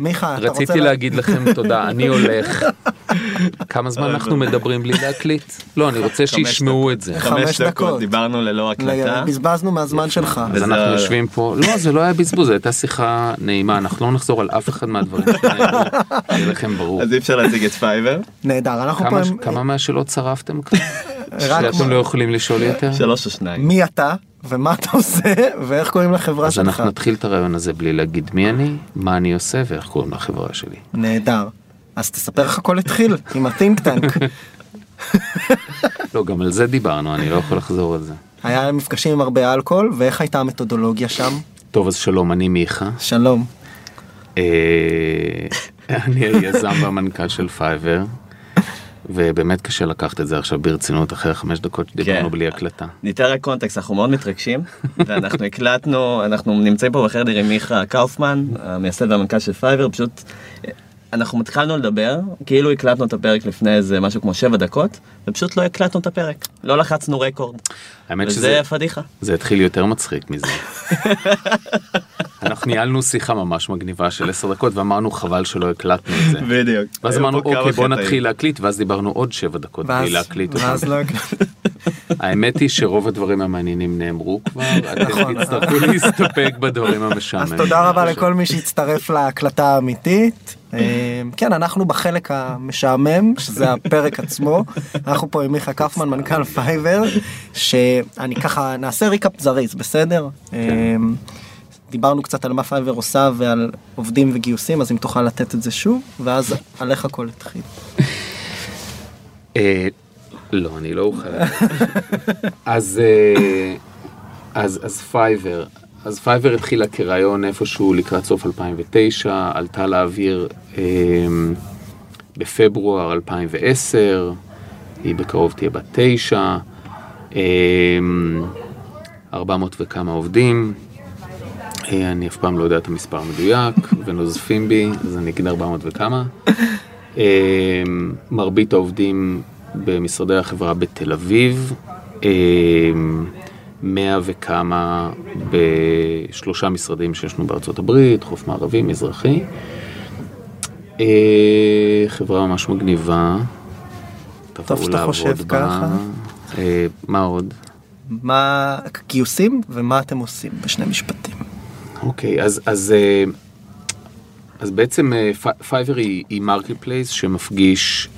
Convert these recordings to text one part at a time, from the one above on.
מיכה, אתה רוצה... רציתי להגיד לכם תודה, אני הולך. כמה זמן אנחנו מדברים בלי להקליט? לא, אני רוצה שישמעו את זה. 5 דקות, דיברנו ללא הקלטה. בזבזנו מהזמן שלך. אז אנחנו יושבים פה, לא, זה לא היה בזבוז, זו הייתה שיחה נעימה, אנחנו לא נחזור על אף אחד מהדברים. אני לכם ברור. אז אי אפשר להציג את פייבר? נהדר, אנחנו פה... כמה מהשאלות צרפתם כאן? שאתם לא יכולים לשאול יותר? 3 או 2. מי אתה? ומה אתה עושה, ואיך קוראים לחברה שלך? אז אנחנו נתחיל את הרעיון הזה בלי להגיד מי אני, מה אני עושה, ואיך קוראים לחברה שלי. נהדר. אז תספר לך הכל התחיל, עם ה-think tank. לא, גם על זה דיברנו, אני לא יכול לחזור על זה. היה מפגשים עם הרבה אלכוהול, ואיך הייתה המתודולוגיה שם? טוב, אז שלום, אני מיכה. שלום. אני היזם והמנכ"ל של פייבר. ובאמת קשה לקחת את זה עכשיו ברצינות אחרי 5 דקות שדיברנו בלי הקלטה. ניתן רק קונטקסט, אנחנו מאוד מתרגשים, ואנחנו הקלטנו, אנחנו נמצאים פה בחדר עם מיכה קאופמן, המייסד והמנכ"ל של פייבר, פשוט אנחנו התחלנו לדבר, כאילו הקלטנו את הפרק לפני איזה משהו כמו 7 דקות, ופשוט לא הקלטנו את הפרק, לא לחצנו רקורד. וזה פדיחה. זה התחיל יותר מצחיק מזה. אנחנו ניהלנו שיחה ממש מגניבה של 10 דקות, ואמרנו חבל שלא הקלטנו את זה. בדיוק. ואז אמרנו, אוקיי, בוא נתחיל להקליט, ואז דיברנו עוד 7 דקות בלי להקליט. ואז לא הקלטנו. האמת היא שרוב הדברים המעניינים נאמרו כבר, אתם תצטרכו להסתפק בדברים המשעמם. אז תודה רבה לכל מי שהצטרף להקלטה האמיתית. כן, אנחנו בחלק המשעמם, שזה הפרק עצמו. אנחנו פה עם מיכה קאופמן, מנכ"ל פייבר, שאני ככה נעשה ריקאפ זריז, בסדר? דיברנו קצת על מה פייבר עושה ועל עובדים וגיוסים, אז אם תוכל לתת את זה שוב, ואז עליך הכל התחיל. לא, אני לא אוכל. אז פייבר התחילה כרעיון איפשהו לקראת סוף 2009, עלתה לאוויר בפברואר 2010, היא בקרוב תהיה בת 9, 400 וכמה עובדים, אני אף פעם לא יודע את המספר המדויק, ונוזפים בי, אז אני אגיד 400 וכמה. מרבית העובדים במשרדי החברה בתל אביב, 100 וכמה ב3 משרדים שישנו בארצות הברית, חוף מערבי, מזרחי. חברה ממש מגניבה. טוב שאתה חושב ככה. מה עוד? מה גיוסים ומה אתם עושים בשני משפטים. אוקיי, אז בעצם פייבר היא מרקט פלייס שמפגיש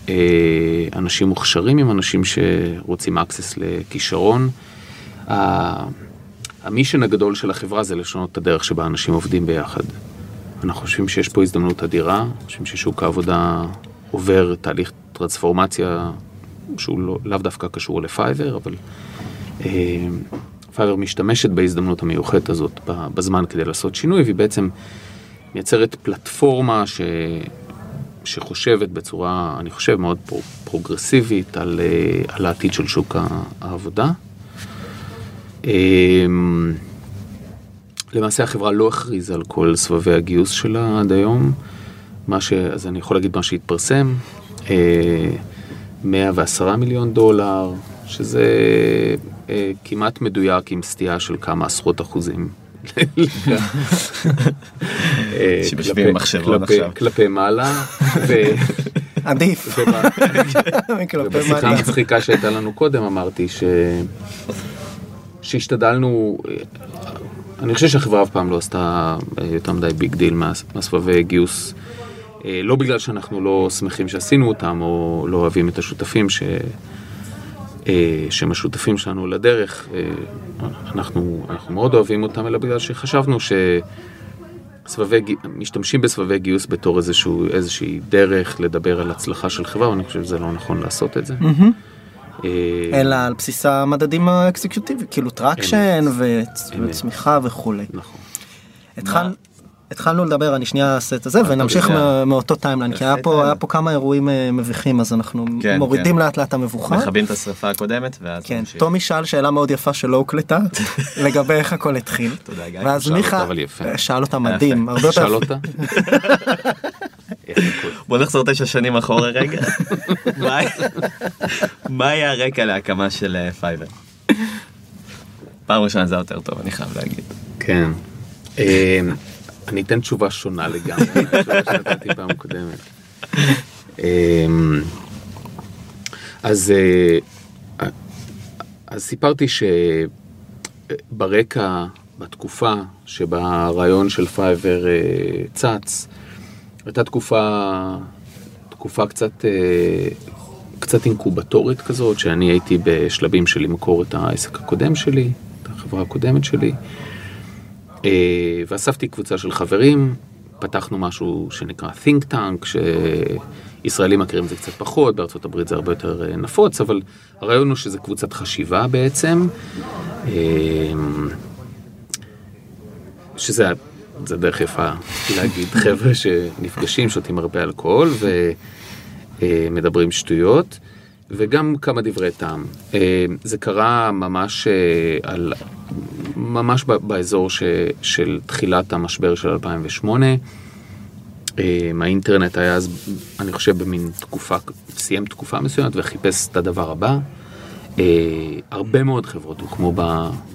אנשים מוכשרים עם אנשים שרוצים access לכישרון. המישן הגדול של החברה זה לשנות את הדרך שבה אנשים עובדים ביחד. אנחנו חושבים שיש פה הזדמנות אדירה, חושבים ששוק העבודה עובר תהליך טרנספורמציה שהוא לאו דווקא קשור לפייבר, אבל פייבר משתמשת בהזדמנות המיוחדת הזאת בזמן כדי לעשות שינוי, והיא בעצם מייצרת פלטפורמה שחושבת בצורה, אני חושב, מאוד פרוגרסיבית על העתיד של שוק העבודה. למעשה החברה לא הכריזה על כל סבבי הגיוס שלה עד היום, אז אני יכול להגיד מה שהתפרסם, 110 מיליון דולר, שזה כמעט מדויק עם סטייה של כמה עשרות אחוזים. שבשביל מחשבון עכשיו. כלפי מעלה. עדיף. ובשיחה המצחיקה שהייתה לנו קודם אמרתי שהשתדלנו, אני חושב שהחברה אף פעם לא עשתה יותר מדי ביג דיל מהסבבי גיוס, לא בגלל שאנחנו לא שמחים שעשינו אותם או לא אוהבים את השותפים שמשותפים שלנו לדרך, אנחנו מאוד אוהבים אותם, אלא בגלל שחשבנו שמשתמשים בסבבי גיוס בתור איזושהי דרך לדבר על הצלחה של חברה, ואני חושב שזה לא נכון לעשות את זה. אלא על בסיס המדדים האקסקיוטיביים, כאילו טראקשן וצמיחה וכולי. נכון. התחלנו לדבר, אני שנייה אעשה את זה, ונמשיך מאותו טיימליין, כי היה פה כמה אירועים מביכים, אז אנחנו מורידים לאט לאט המבוכה. מכבים את השריפה הקודמת, ואז נמשיך. תומי שאל שאלה מאוד יפה שלא הוקלטה, לגבי איך הכל התחיל. תודה, גיא. ואז מיכה שאל אותה מדהים. שאל אותה? בוא נחזור 9 שנים אחורה רגע. מה היה הרקע להקמה של פייבר? פעם ראשונה זה יותר טוב, אני חייב להגיד. כן. אני אתן תשובה שונה לגמרי, התשובה שנתתי פעם קודמת. אז סיפרתי שברקע, בתקופה שבה הרעיון של פייבר צץ, הייתה תקופה קצת אינקובטורית כזאת, שאני הייתי בשלבים של למכור את העסק הקודם שלי, את החברה הקודמת שלי, ואספתי קבוצה של חברים, פתחנו משהו שנקרא think tank, שישראלים מכירים זה קצת פחות, בארצות הברית זה הרבה יותר נפוץ, אבל הרעיון הוא שזה קבוצת חשיבה בעצם, שזה דרך יפה להגיד חבר'ה שנפגשים, שותים הרבה אלכוהול ומדברים שטויות, וגם כמה דברי טעם. זה קרה ממש באזור של תחילת המשבר של 2008. האינטרנט היה אז, אני חושב, במין תקופה, סיים תקופה מסוימת וחיפש את הדבר הבא. הרבה מאוד חברות, כמו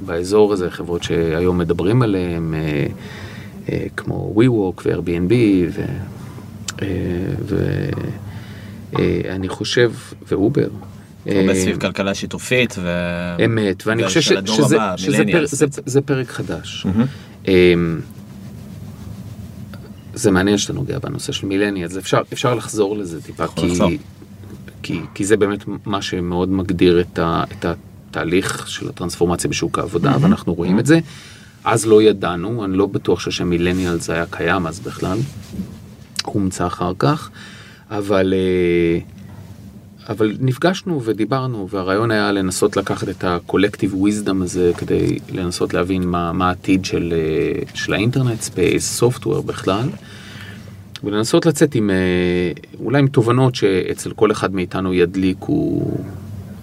באזור הזה, חברות שהיום מדברים עליהן, כמו WeWork ו-Airbnb, ואני חושב, ואובר. הרבה סביב כלכלה שיתופית. אמת, ואני חושב שזה פרק חדש. זה מעניין שאתה נוגע בנושא של מילניאל, אז אפשר לחזור לזה טיפה, כי זה באמת מה שמאוד מגדיר את התהליך של הטרנספורמציה בשוק העבודה, ואנחנו רואים את זה. אז לא ידענו, אני לא בטוח שהמילניאל זה היה קיים אז בכלל, הוא מצא אחר כך, אבל נפגשנו ודיברנו, והרעיון היה לנסות לקחת את הקולקטיב וויזדם הזה, כדי לנסות להבין מה העתיד של האינטרנט, ספייס, סופטוור בכלל, ולנסות לצאת עם, אולי עם תובנות שאצל כל אחד מאיתנו ידליקו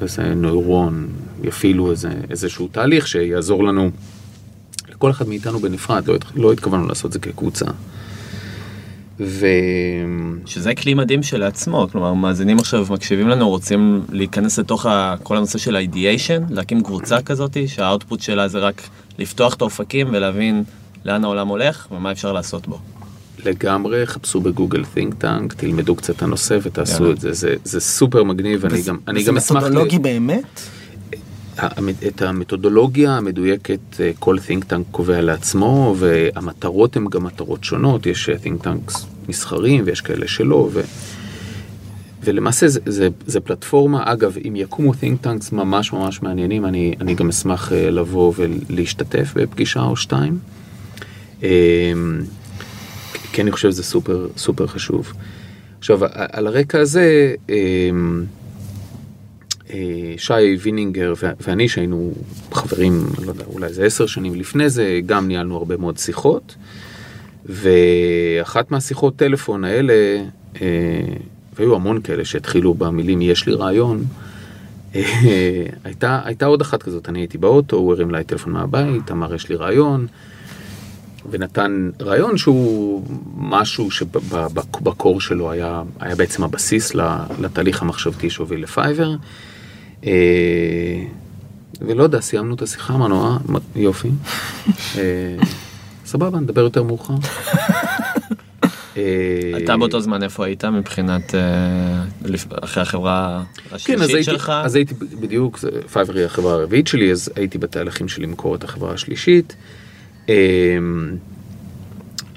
איזה נוירון, יפעילו איזשהו תהליך שיעזור לנו, לכל אחד מאיתנו בנפרד, לא התכוונו לעשות זה כקבוצה. שזה כלי מדהים של עצמו, כלומר, מאזינים עכשיו מקשיבים לנו, רוצים להיכנס לתוך כל הנושא של ה-ideation, להקים קבוצה כזאת, שהאוטפוט שלה זה רק לפתוח את האופקים ולהבין לאן העולם הולך ומה אפשר לעשות בו. לגמרי, חפשו בגוגל think tank, תלמדו קצת הנושא ותעשו את זה, זה סופר מגניב, אני גם אשמח... זה מתודולוגי באמת? את המתודולוגיה המדויקת כל think tank קובע לעצמו, והמטרות הן גם מטרות שונות, יש think tanks מסחרים ויש כאלה שלא, ולמעשה זה פלטפורמה. אגב, אם יקומו think tanks ממש ממש מעניינים, אני גם אשמח לבוא ולהשתתף בפגישה או שתיים, כי אני חושב שזה סופר סופר חשוב. עכשיו, על הרקע הזה, שי ויניגר ואני, שהיינו חברים, לא יודע, אולי זה 10 שנים לפני זה, גם ניהלנו הרבה מאוד שיחות, ואחת מהשיחות טלפון האלה, והיו המון כאלה שהתחילו במילים "יש לי רעיון", הייתה עוד אחת כזאת, אני הייתי באוטו, הוא הרים לי טלפון מהבית, אמר "יש לי רעיון", ונתן רעיון שהוא משהו שבקור שלו היה בעצם הבסיס לתהליך המחשבתי שהוביל לפייבר. ולא יודע, סיימנו את השיחה, מנועה, יופי. סבבה, נדבר יותר מאוחר. אתה באותו זמן איפה היית מבחינת, אחרי החברה השלישית שלך? אז הייתי בדיוק, פייבר היא החברה הרביעית שלי, אז הייתי בתהליכים שלי למכור את החברה השלישית.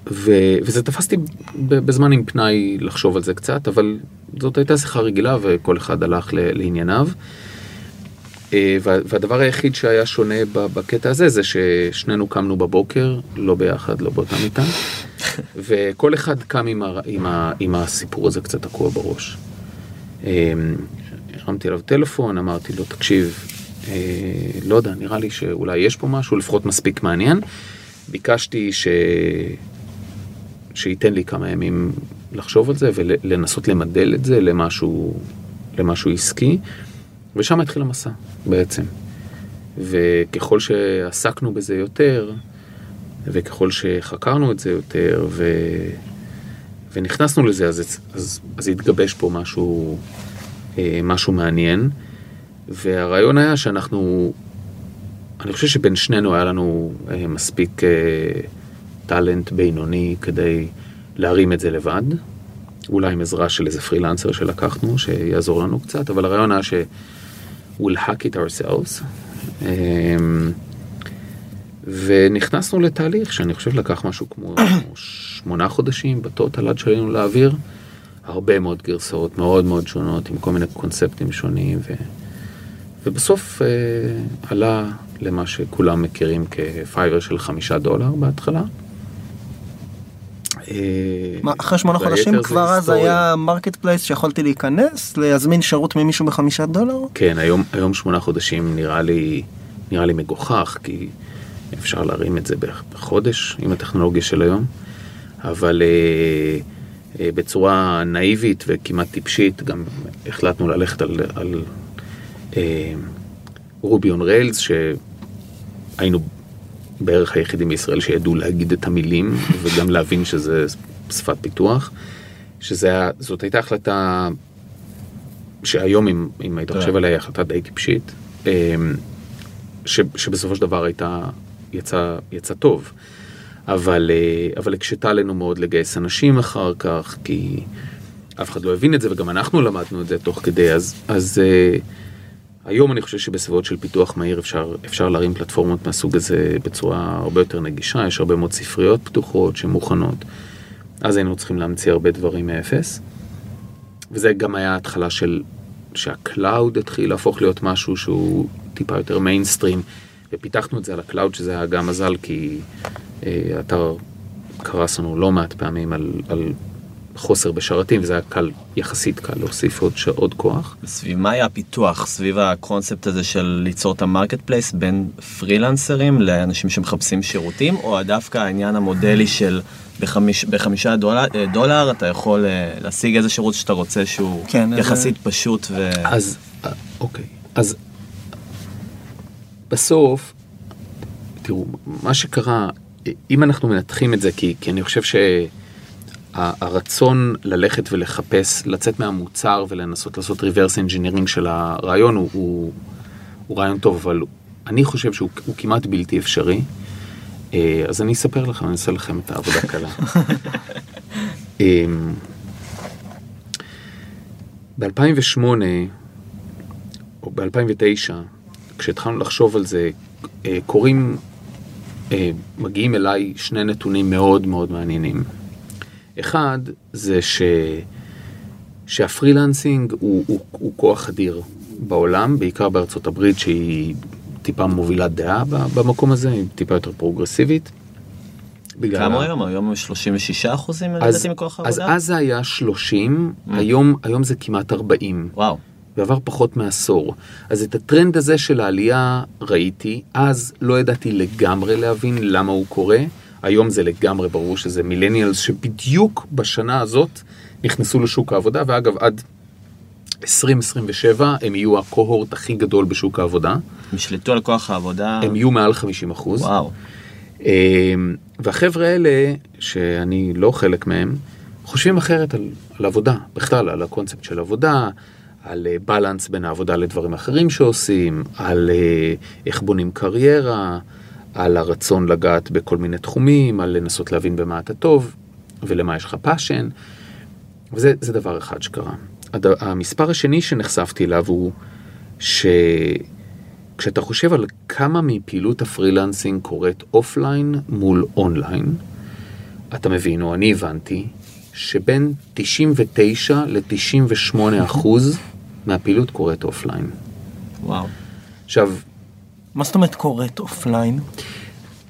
וזה תפסתי בזמן עם פנאי לחשוב על זה קצת, אבל זאת הייתה שיחה רגילה וכל אחד הלך לענייניו. והדבר היחיד שהיה שונה בקטע הזה זה ששנינו קמנו בבוקר, לא ביחד, לא באותה מיטה, וכל אחד קם עם הסיפור הזה קצת תקוע בראש. הרמתי אליו טלפון, אמרתי לו, תקשיב, לא יודע, נראה לי שאולי יש פה משהו, לפחות מספיק מעניין. ביקשתי שייתן לי כמה ימים לחשוב על זה ולנסות למדל את זה למשהו עסקי, ושם התחיל המסע בעצם. וככל שעסקנו בזה יותר, וככל שחקרנו את זה יותר, ונכנסנו לזה, אז התגבש פה משהו מעניין. והרעיון היה שאנחנו, אני חושב שבין שנינו היה לנו מספיק טלנט בינוני כדי להרים את זה לבד, אולי עם עזרה של איזה פרילנסר שלקחנו, שיעזור לנו קצת, אבל הרעיון היה we'll hack it ourselves, ונכנסנו לתהליך שאני חושב לקח משהו כמו 8 חודשים בטוטל עד שהיינו לאוויר, הרבה מאוד גרסאות מאוד מאוד שונות, עם כל מיני קונספטים שונים, ובסוף עלה למה שכולם מכירים כפייבר של $5 בהתחלה. אחרי 8 חודשים כבר אז היה מרקט פלייס שיכולתי להיכנס, להזמין שירות ממישהו $5? כן, היום 8 חודשים נראה לי מגוחך, כי אפשר להרים את זה בחודש עם הטכנולוגיה של היום, אבל בצורה נאיבית וכמעט טיפשית גם החלטנו ללכת על רובי און ריילס, שהיינו בערך היחידים בישראל שידעו להגיד את המילים וגם להבין שזה שפת פיתוח, שזאת הייתה החלטה שהיום אם היית חושב עליה, החלטה די טיפשית, שבסופו של דבר יצא טוב, אבל הקשתה לנו מאוד לגייס אנשים אחר כך, כי אף אחד לא הבין את זה, וגם אנחנו למדנו את זה תוך כדי, אז היום אני חושב שבסביבות של פיתוח מהיר אפשר להרים פלטפורמות מהסוג הזה בצורה הרבה יותר נגישה, יש הרבה מאוד ספריות פתוחות שמוכנות, אז היינו צריכים להמציא הרבה דברים מאפס, וזה גם היה התחלה שהקלאוד התחיל להפוך להיות משהו שהוא טיפה יותר מיינסטרים, ופיתחנו את זה על הקלאוד, שזה היה גם מזל, כי אתר קרס לנו לא מעט פעמים על חוסר בשרתים, וזה היה קל, יחסית קל להוסיף עוד כוח. סביב מה היה הפיתוח? סביב הקונספט הזה של ליצור את המרקט פלייס בין פרילנסרים לאנשים שמחפשים שירותים, או דווקא העניין המודלי של $5 אתה יכול להשיג איזה שירות שאתה רוצה שהוא יחסית פשוט ו... אז, אוקיי. אז בסוף, תראו, מה שקרה, אם אנחנו מנתחים את זה, כי אני חושב שהרצון ללכת ולחפש, לצאת מהמוצר ולנסות לעשות ריברס אנג'ינירינג של הרעיון, הוא רעיון טוב, אבל אני חושב שהוא כמעט בלתי אפשרי, אז אני אספר לכם, אני אעשה לכם את העבודה קלה. ב-2008, או ב-2009, כשהתחלנו לחשוב על זה, מגיעים אליי שני נתונים מאוד מאוד מעניינים. אחד, זה שהפרילנסינג הוא כוח אדיר בעולם, בעיקר בארצות הברית, שהיא טיפה מובילה דעה במקום הזה, היא טיפה יותר פרוגרסיבית. כמה היום? היום 36% לדעתי מכוח העבודה? אז זה היה 30, היום זה כמעט 40. וואו. ועבר פחות מעשור. אז את הטרנד הזה של העלייה ראיתי, אז לא ידעתי לגמרי להבין למה הוא קורה. היום זה לגמרי ברור שזה מילניאלס שבדיוק בשנה הזאת נכנסו לשוק העבודה, ואגב עד 2027 הם יהיו הקוהורט הכי גדול בשוק העבודה. משלטו על כוח העבודה. הם יהיו מעל 50%. וואו. והחבר'ה האלה, שאני לא חלק מהם, חושבים אחרת על עבודה, בכלל על הקונספט של עבודה, על בלנס בין העבודה לדברים אחרים שעושים, על איך בונים קריירה, על הרצון לגעת בכל מיני תחומים, על לנסות להבין במה אתה טוב, ולמה יש לך פאשן. וזה דבר אחד שקרה. המספר השני שנחשפתי אליו הוא שכשאתה חושב על כמה מפעילות הפרילנסינג קורית אופליין מול אונליין, אתה מבין, או אני הבנתי, שבין 99 ל-98% מהפעילות קורית אופליין. וואו. עכשיו... מה זאת אומרת קורית אופליין?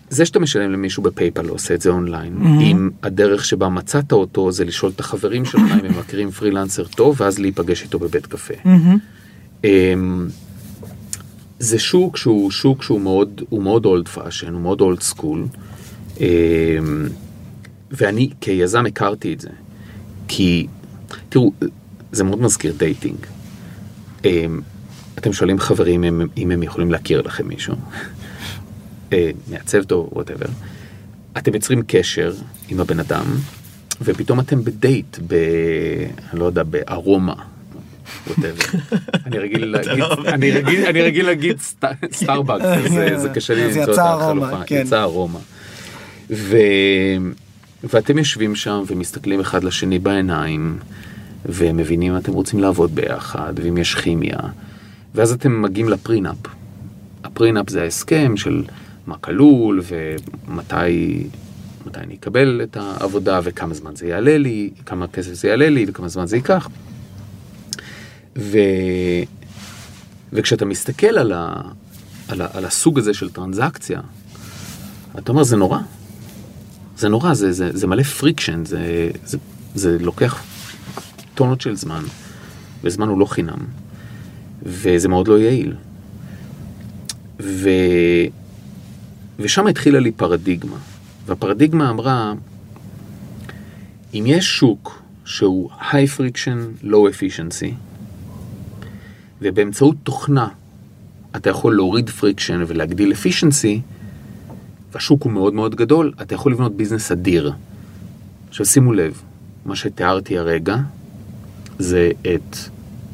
זה שאתה משלם למישהו בפייפל, לא עושה את זה אונליין. אם הדרך שבה מצאת אותו, זה לשאול את החברים שלך, אם הם מכירים פרילנסר טוב, ואז להיפגש איתו בבית קפה. זה שוק שהוא מאוד אולד פאשן, הוא מאוד אולד סקול. ואני כיזם הכרתי את זה, כי, תראו, זה מאוד מזכיר דייטינג. אתם שואלים חברים אם הם יכולים להכיר לכם מישהו, מעצב או whatever. אתם יוצרים קשר עם הבן אדם, ופתאום אתם בדייט, אני לא יודע, בארומה, whatever. אני רגיל להגיד סטארבקס, זה קשה לי למצוא את החלופה. יצא ארומה. ואתם יושבים שם ומסתכלים אחד לשני בעיניים, ומבינים אם אתם רוצים לעבוד ביחד, ואם יש כימיה, ואז אתם מגיעים לפרינאפ. הפרינאפ זה ההסכם של מה כלול, ומתי אני אקבל את העבודה, וכמה זמן זה יעלה לי, כמה כסף זה יעלה לי, וכמה זמן זה ייקח. וכשאתה מסתכל על הסוג הזה של טרנזקציה, אתה אומר, זה נורא. זה נורא, זה מלא פריקשן, זה לוקח טונות של זמן, וזמן הוא לא חינם, וזה מאוד לא יעיל. ושם התחילה לי פרדיגמה, והפרדיגמה אמרה, אם יש שוק שהוא high friction, low efficiency, ובאמצעות תוכנה אתה יכול להוריד friction ולהגדיל efficiency, והשוק הוא מאוד מאוד גדול, אתה יכול לבנות ביזנס אדיר. עכשיו שימו לב, מה שתיארתי הרגע, זה את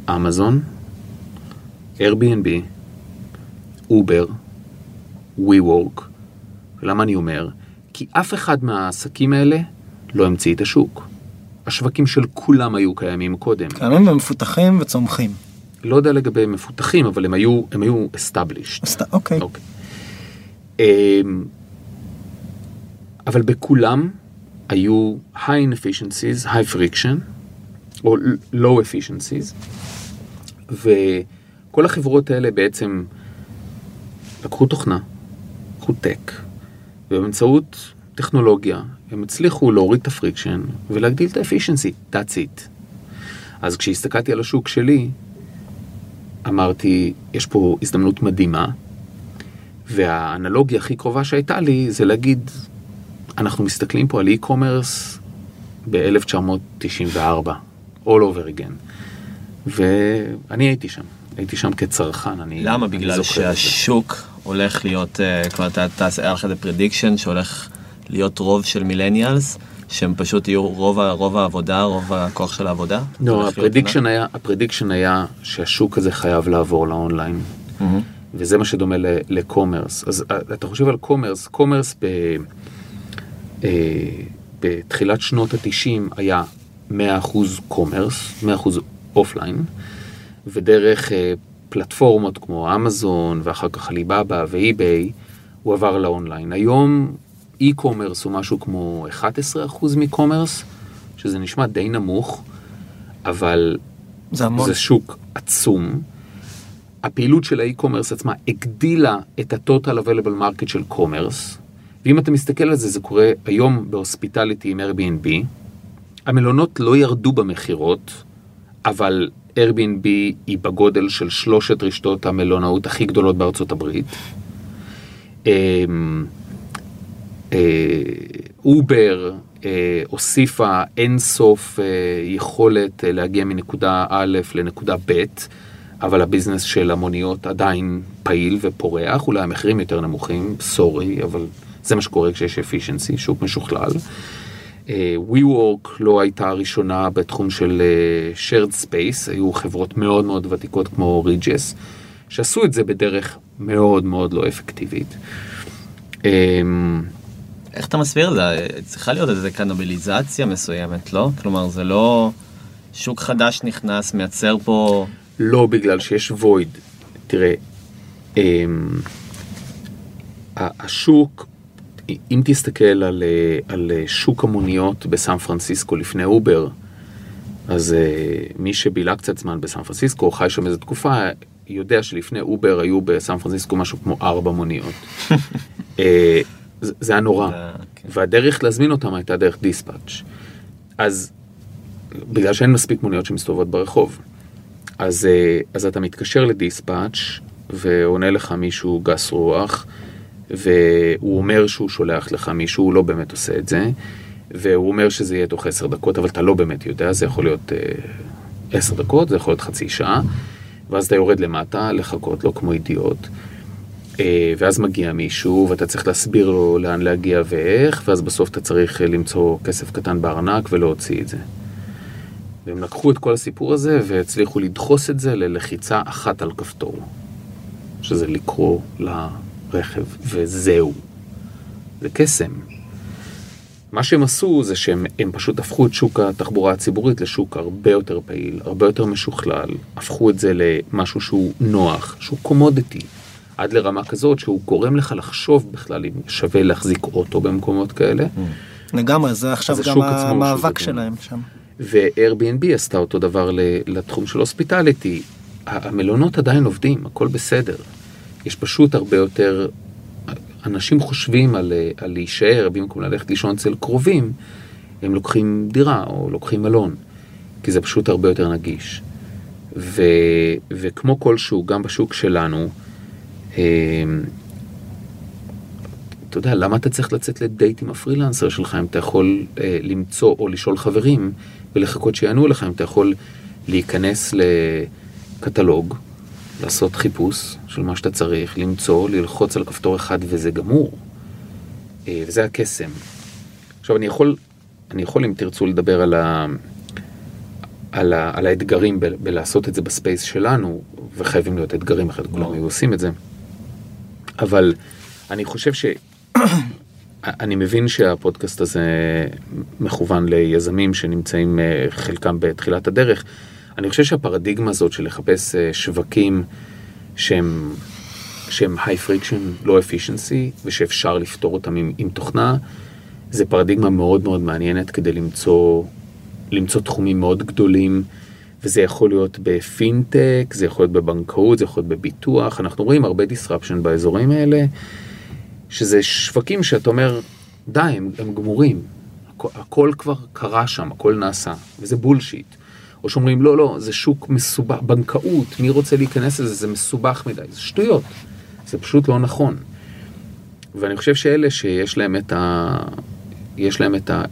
אמזון, Airbnb, Uber, WeWork. למה אני אומר? כי אף אחד מהעסקים האלה לא המציא את השוק. השווקים של כולם היו קיימים קודם. קיימים ומפותחים וצומחים. לא יודע לגבי מפותחים, אבל הם היו established. אוקיי. אבל בכולם היו high inefficiencies, high friction, או low efficiencies, וכל החברות האלה בעצם לקחו תוכנה, לקחו טק, ובאמצעות טכנולוגיה, הם הצליחו להוריד את הפריקשן ולהגדיל את האפישנסי, that's it. אז כשהסתכלתי על השוק שלי, אמרתי, יש פה הזדמנות מדהימה, והאנלוגיה הכי קרובה שהייתה לי זה להגיד, אנחנו מסתכלים פה על e-commerce ב-1994, all over again. ואני הייתי שם כצרכן. למה? בגלל שהשוק הולך להיות, כבר תעשה לך איזה פרדיקשן, שהולך להיות רוב של מילניאלס, שהם פשוט יהיו רוב העבודה, רוב הכוח של העבודה? לא, הפרדיקשן היה שהשוק הזה חייב לעבור לאונליין. וזה מה שדומה לקומרס. אז אתה חושב על קומרס, קומרס בתחילת שנות ה-90 היה 100% קומרס, 100% אופליין, ודרך פלטפורמות כמו אמזון, ואחר כך עליבאבא ואי-ביי, הוא עבר לאונליין. היום אי-קומרס הוא משהו כמו 11% מקומרס, שזה נשמע די נמוך, אבל זה שוק עצום. הפעילות של האי-קומרס עצמה הגדילה את ה-total available market של קומרס, ואם אתה מסתכל על זה, זה קורה היום בהוספיטליטי עם Airbnb. המלונות לא ירדו במחירות, אבל Airbnb היא בגודל של 3 רשתות המלונאות הכי גדולות בארצות הברית. אובר הוסיפה אינסוף יכולת להגיע מנקודה א' לנקודה ב', אבל הביזנס של המוניות עדיין פעיל ופורח, אולי המחירים יותר נמוכים, סורי, אבל זה מה שקורה כשיש אפישנסי, שוק משוכלל. WeWork לא הייתה הראשונה בתחום של shared space, היו חברות מאוד מאוד ותיקות כמו ריג'ס, שעשו את זה בדרך מאוד מאוד לא אפקטיבית. איך אתה מסביר את זה? צריכה להיות איזו קנובליזציה מסוימת, לא? כלומר, זה לא שוק חדש נכנס, מייצר פה... לא בגלל שיש וויד. תראה, השוק, אם תסתכל על שוק המוניות בסן פרנסיסקו לפני אובר, אז מי שבילה קצת זמן בסן פרנסיסקו, חי שם איזו תקופה, יודע שלפני אובר היו בסן פרנסיסקו משהו כמו 4 מוניות. זה היה נורא. והדרך להזמין אותם הייתה דרך דיספאץ'. אז בגלל שאין מספיק מוניות שמסתובבות ברחוב, אז אתה מתקשר לדיספאץ' ועונה לך מישהו גס רוח, והוא אומר שהוא שולח לך מישהו, הוא לא באמת עושה את זה, והוא אומר שזה יהיה תוך 10 דקות, אבל אתה לא באמת יודע, זה יכול להיות 10 דקות, זה יכול להיות חצי שעה, ואז אתה יורד למטה לחכות לו כמו אידיוט, ואז מגיע מישהו, ואתה צריך להסביר לו לאן להגיע ואיך, ואז בסוף אתה צריך למצוא כסף קטן בארנק ולהוציא את זה. והם לקחו את כל הסיפור הזה, והצליחו לדחוס את זה ללחיצה אחת על כפתור, שזה לקרוא לרכב, וזהו. זה קסם. מה שהם עשו זה שהם פשוט הפכו את שוק התחבורה הציבורית לשוק הרבה יותר פעיל, הרבה יותר משוכלל, הפכו את זה למשהו שהוא נוח, שהוא קומודיטי, עד לרמה כזאת שהוא גורם לך לחשוב בכלל אם שווה להחזיק אוטו במקומות כאלה. לגמרי, זה עכשיו גם המאבק שלהם שם. ו-Airbnb עשתה אותו דבר לתחום של הוספיטליטי. המלונות עדיין עובדים, הכל בסדר. יש פשוט הרבה יותר... אנשים חושבים על להישאר, במקום ללכת לישון אצל קרובים, הם לוקחים דירה או לוקחים מלון, כי זה פשוט הרבה יותר נגיש. וכמו כלשהו, גם בשוק שלנו, אתה יודע, למה אתה צריך לצאת לדייט עם הפרילנסר שלך, אם אתה יכול למצוא או לשאול חברים, ולחכות שיענו לך, אם אתה יכול להיכנס לקטלוג, לעשות חיפוש של מה שאתה צריך, למצוא, ללחוץ על כפתור אחד, וזה גמור. וזה הקסם. עכשיו, אני יכול, אם תרצו, לדבר על האתגרים בלעשות את זה בספייס שלנו, וחייבים להיות אתגרים, אחרת כולם היו עושים את זה. אבל אני חושב אני מבין שהפודקאסט הזה מכוון ליזמים שנמצאים חלקם בתחילת הדרך. אני חושב שהפרדיגמה הזאת של לחפש שווקים שהם high friction, low efficiency, ושאפשר לפתור אותם עם תוכנה, זה פרדיגמה מאוד מאוד מעניינת כדי למצוא תחומים מאוד גדולים, וזה יכול להיות בפינטק, זה יכול להיות בבנקאות, זה יכול להיות בביטוח, אנחנו רואים הרבה disruption באזורים האלה, שזה שווקים שאתה אומר, די, הם גמורים, הכל כבר קרה שם, הכל נעשה, וזה בולשיט. או שאומרים, לא, לא, זה שוק מסובך, בנקאות, מי רוצה להיכנס לזה, זה מסובך מדי, זה שטויות, זה פשוט לא נכון. ואני חושב שאלה שיש להם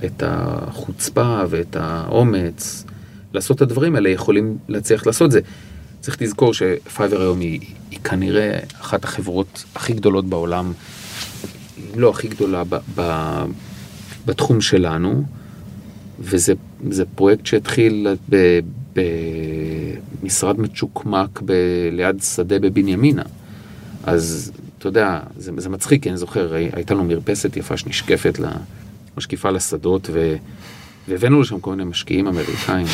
את החוצפה ואת האומץ לעשות את הדברים האלה, יכולים להצליח לעשות את זה. צריך לזכור שפייבר היום היא כנראה אחת החברות הכי גדולות בעולם, לא הכי גדולה בתחום שלנו, וזה פרויקט שהתחיל במשרד מצ'וקמק ליד שדה בבנימינה. אז אתה יודע, זה מצחיק, אני זוכר, הייתה לו מרפסת יפה שנשקפת, משקיפה לשדות, והבאנו לשם כל מיני משקיעים אמריקאים,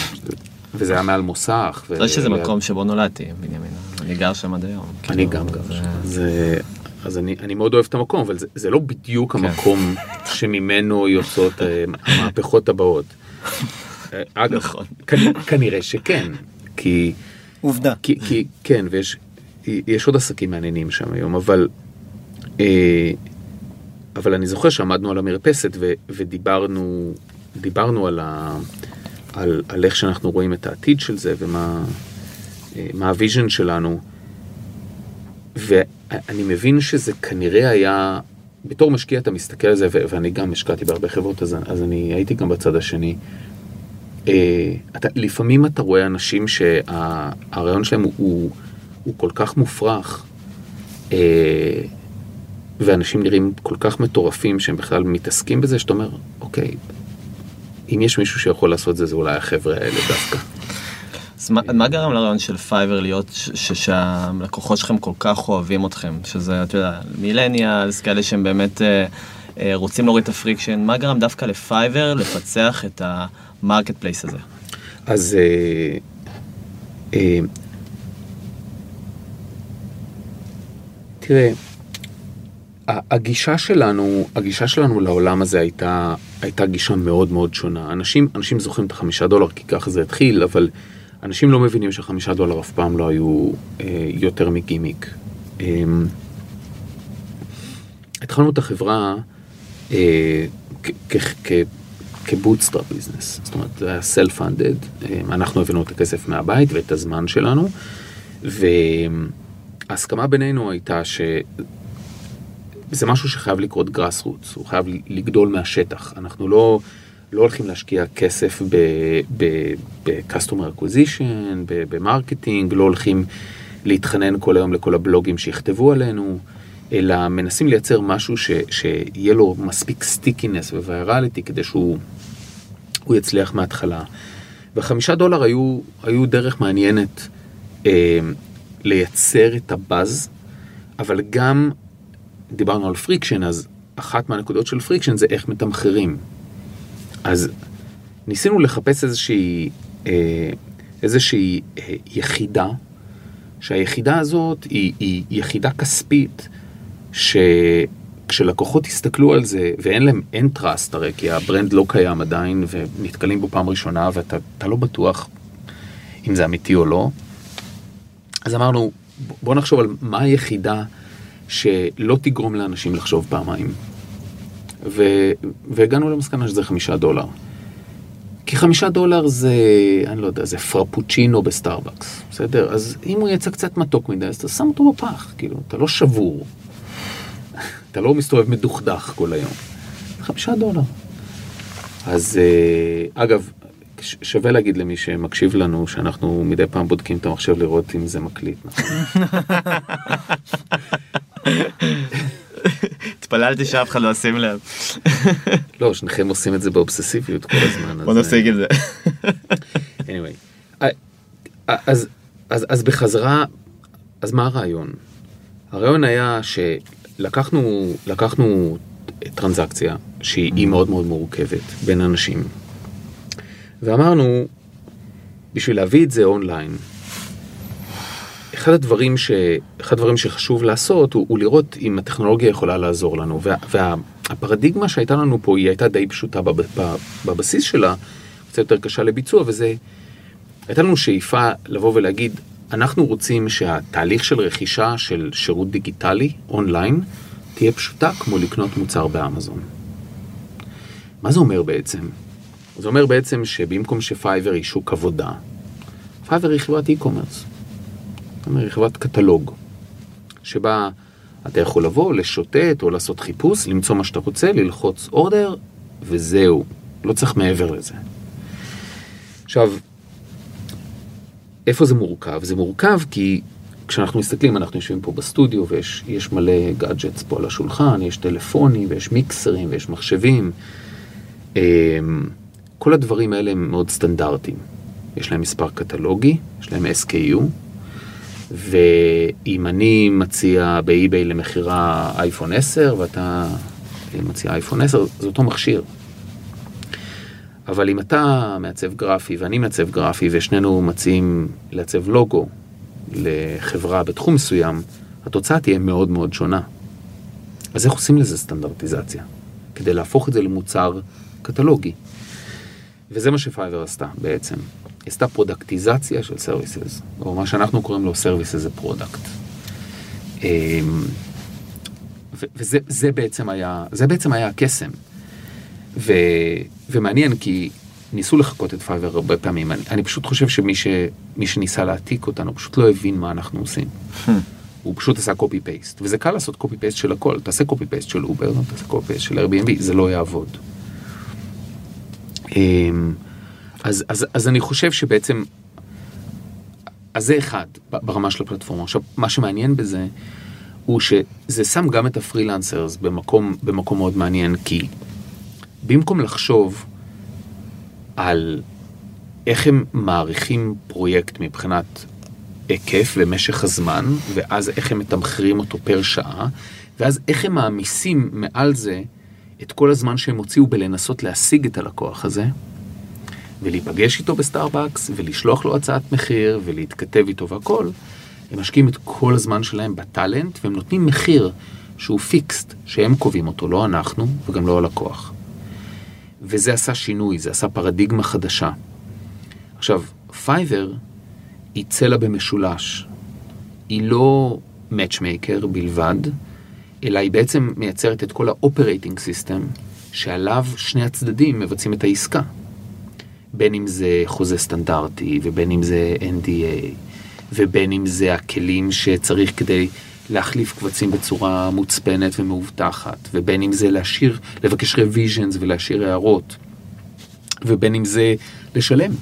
וזה היה מעל מוסך. אתה יודע שזה מקום שבו נולדתי, בנימינה. אני גר שם עד היום. אני גם גר שם. אז אני מאוד אוהב את המקום, אבל זה לא בדיוק המקום שממנו יוצאות המהפכות הבאות. אגב, כנראה שכן. עובדה. כן, ויש עוד עסקים מעניינים שם היום, אבל אני זוכר שעמדנו על המרפסת ודיברנו על איך שאנחנו רואים את העתיד של זה, ומה הוויז'ן שלנו, ואני מבין שזה כנראה היה, בתור משקיע אתה מסתכל על זה, ואני גם השקעתי בהרבה חברות, אז אני הייתי גם בצד השני. לפעמים אתה רואה אנשים שהרעיון שלהם הוא כל כך מופרך, ואנשים נראים כל כך מטורפים, שהם בכלל מתעסקים בזה, שאתה אומר, אוקיי, אם יש מישהו שיכול לעשות את זה, זה אולי החבר'ה האלה דווקא. אז מה גרם לרעיון של פייבר להיות שהלקוחות שלכם כל כך אוהבים אתכם? שזה, אתה יודע, מילניאלס, כאלה שהם באמת רוצים להוריד את הפריקשן. מה גרם דווקא לפייבר לפצח את המרקט פלייס הזה? אז תראה, הגישה שלנו לעולם הזה הייתה גישה מאוד מאוד שונה. אנשים זוכרים את $5, כי ככה זה התחיל, אבל אנשים לא מבינים ש$5 אף פעם לא היו יותר מגימיק. התחלנו את החברה כבוטסטראפ ביזנס, זאת אומרת, זה היה self-funded, אנחנו הבאנו את הכסף מהבית ואת הזמן שלנו, וההסכמה בינינו הייתה שזה משהו שחייב לקרות גראס רוץ, הוא חייב לגדול מהשטח, אנחנו לא הולכים להשקיע כסף ב-customer acquisition, במרקטינג, לא הולכים להתחנן כל היום לכל הבלוגים שיכתבו עלינו, אלא מנסים לייצר משהו שיהיה לו מספיק סטיקינס וויראליטי, כדי שהוא יצליח מההתחלה. $5 היו דרך מעניינת לייצר את הבאז, אבל גם דיברנו על פריקשן, אז אחת מהנקודות של פריקשן זה איך מתמחרים. אז ניסינו לחפש איזושהי יחידה, שהיחידה הזאת היא יחידה כספית, שכשלקוחות יסתכלו על זה, ואין להם טראסט הרי, כי הברנד לא קיים עדיין, ונתקלים בו פעם ראשונה, ואתה לא בטוח אם זה אמיתי או לא. אז אמרנו, בוא נחשוב על מה היחידה שלא תגרום לאנשים לחשוב פעמיים. והגענו למסקנה שזה $5. כי $5 זה, אני לא יודע, זה פרפוצ'ינו בסטארבקס, בסדר? אז אם הוא יצא קצת מתוק מדי, אז אתה שם אותו בפח, כאילו, אתה לא שבור, אתה לא מסתובב מדוכדך כל היום. $5. אז, אגב, שווה להגיד למי שמקשיב לנו, שאנחנו מדי פעם בודקים את המחשב לראות אם זה מקליט. התפללתי שאף אחד לא עושים לב. לא, שניכם עושים את זה באובססיביות כל הזמן. בוא נפסיק את זה. anyway, אז בחזרה, אז מה הרעיון? הרעיון היה שלקחנו טרנזקציה שהיא מאוד מאוד מורכבת בין אנשים. ואמרנו, בשביל להביא את זה אונליין, אחד הדברים שחשוב לעשות הוא לראות אם הטכנולוגיה יכולה לעזור לנו. והפרדיגמה שהייתה לנו פה, היא הייתה די פשוטה בבסיס שלה, קצת יותר קשה לביצוע, וזה, הייתה לנו שאיפה לבוא ולהגיד, אנחנו רוצים שהתהליך של רכישה של שירות דיגיטלי, אונליין, תהיה פשוטה כמו לקנות מוצר באמזון. מה זה אומר בעצם? זה אומר בעצם שבמקום שפייבר היא שוק עבודה, פייבר היא חברת אי-קומרס. זאת אומרת, חברת קטלוג, שבה אתה יכול לבוא, לשוטט או לעשות חיפוש, למצוא מה שאתה רוצה, ללחוץ אורדר, וזהו. לא צריך מעבר לזה. עכשיו, איפה זה מורכב? זה מורכב כי כשאנחנו מסתכלים, אנחנו יושבים פה בסטודיו, ויש מלא גאדג'טס פה על השולחן, יש טלפונים, ויש מיקסרים, ויש מחשבים. כל הדברים האלה הם מאוד סטנדרטיים. יש להם מספר קטלוגי, יש להם SKU, ואם אני מציע באי-ביי למחירה אייפון 10, ואתה מציע אייפון 10, זה אותו מכשיר. אבל אם אתה מעצב גרפי ואני מעצב גרפי, ושנינו מציעים לעצב לוגו לחברה בתחום מסוים, התוצאה תהיה מאוד מאוד שונה. אז איך עושים לזה סטנדרטיזציה? כדי להפוך את זה למוצר קטלוגי. וזה מה שפייבר עשתה בעצם. עשתה פרודקטיזציה של סרוויסז, או מה שאנחנו קוראים לו סרוויסז זה פרודקט. וזה בעצם היה הקסם. ומעניין כי ניסו לחכות את פייבר הרבה פעמים. אני פשוט חושב שמי שניסה להעתיק אותנו, פשוט לא הבין מה אנחנו עושים. הוא פשוט עשה copy-paste. וזה קל לעשות copy-paste של הכל. תעשה copy-paste של Uber, תעשה copy-paste של Airbnb, זה לא יעבוד. אז אני חושב שבעצם, אז זה אחד ברמה של הפלטפורמה. עכשיו, מה שמעניין בזה, הוא שזה שם גם את הפרילנסרס במקום מאוד מעניין, כי במקום לחשוב על איך הם מעריכים פרויקט מבחינת היקף ומשך הזמן, ואז איך הם מתמחרים אותו פר שעה, ואז איך הם מעמיסים מעל זה את כל הזמן שהם הוציאו בלנסות להשיג את הלקוח הזה, ולהיפגש איתו בסטארבקס, ולשלוח לו הצעת מחיר, ולהתכתב איתו והכל, הם משקיעים את כל הזמן שלהם בטלנט, והם נותנים מחיר שהוא פיקסט, שהם קובעים אותו, לא אנחנו, וגם לא הלקוח. וזה עשה שינוי, זה עשה פרדיגמה חדשה. עכשיו, פייבר היא צלע במשולש. היא לא matchmaker בלבד, אלא היא בעצם מייצרת את כל ה-operating system, שעליו שני הצדדים מבצעים את העסקה. בין אם זה חוזה סטנדרטי, ובין אם זה NDA, ובין אם זה הכלים שצריך כדי להחליף קבצים בצורה מוצפנת ומאובטחת, ובין אם זה לבקש revisions ולהשאיר הערות, ובין אם זה לשלם. זאת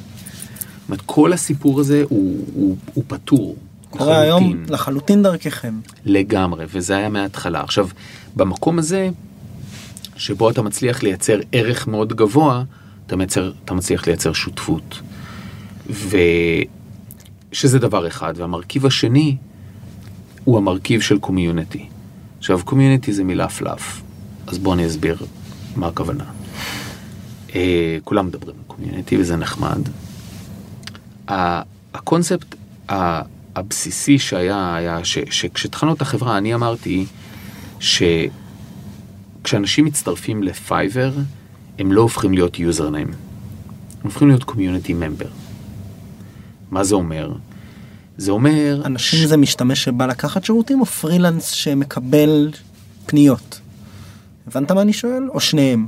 אומרת, כל הסיפור הזה הוא פתור. קורה היום לחלוטין דרככם. לגמרי, וזה היה מההתחלה. עכשיו, במקום הזה, שבו אתה מצליח לייצר ערך מאוד גבוה, אתה מצליח לייצר שותפות. שזה דבר אחד. והמרכיב השני הוא המרכיב של קומיוניטי. עכשיו, קומיוניטי זה מילה פלאף. אז בואו אני אסביר מה הכוונה. כולם מדברים על קומיוניטי וזה נחמד. הקונספט הבסיסי שהיה, היה שכשתחלנו את החברה, אני אמרתי שכשאנשים מצטרפים לפייבר, הם לא הופכים להיות יוזרניים. הם הופכים להיות קומיוניטי ממבר. מה זה אומר? זה אומר... אנשים זה משתמש שבא לקחת שירותים או פרילנס שמקבל פניות? הבנת מה אני שואל? או שניהם?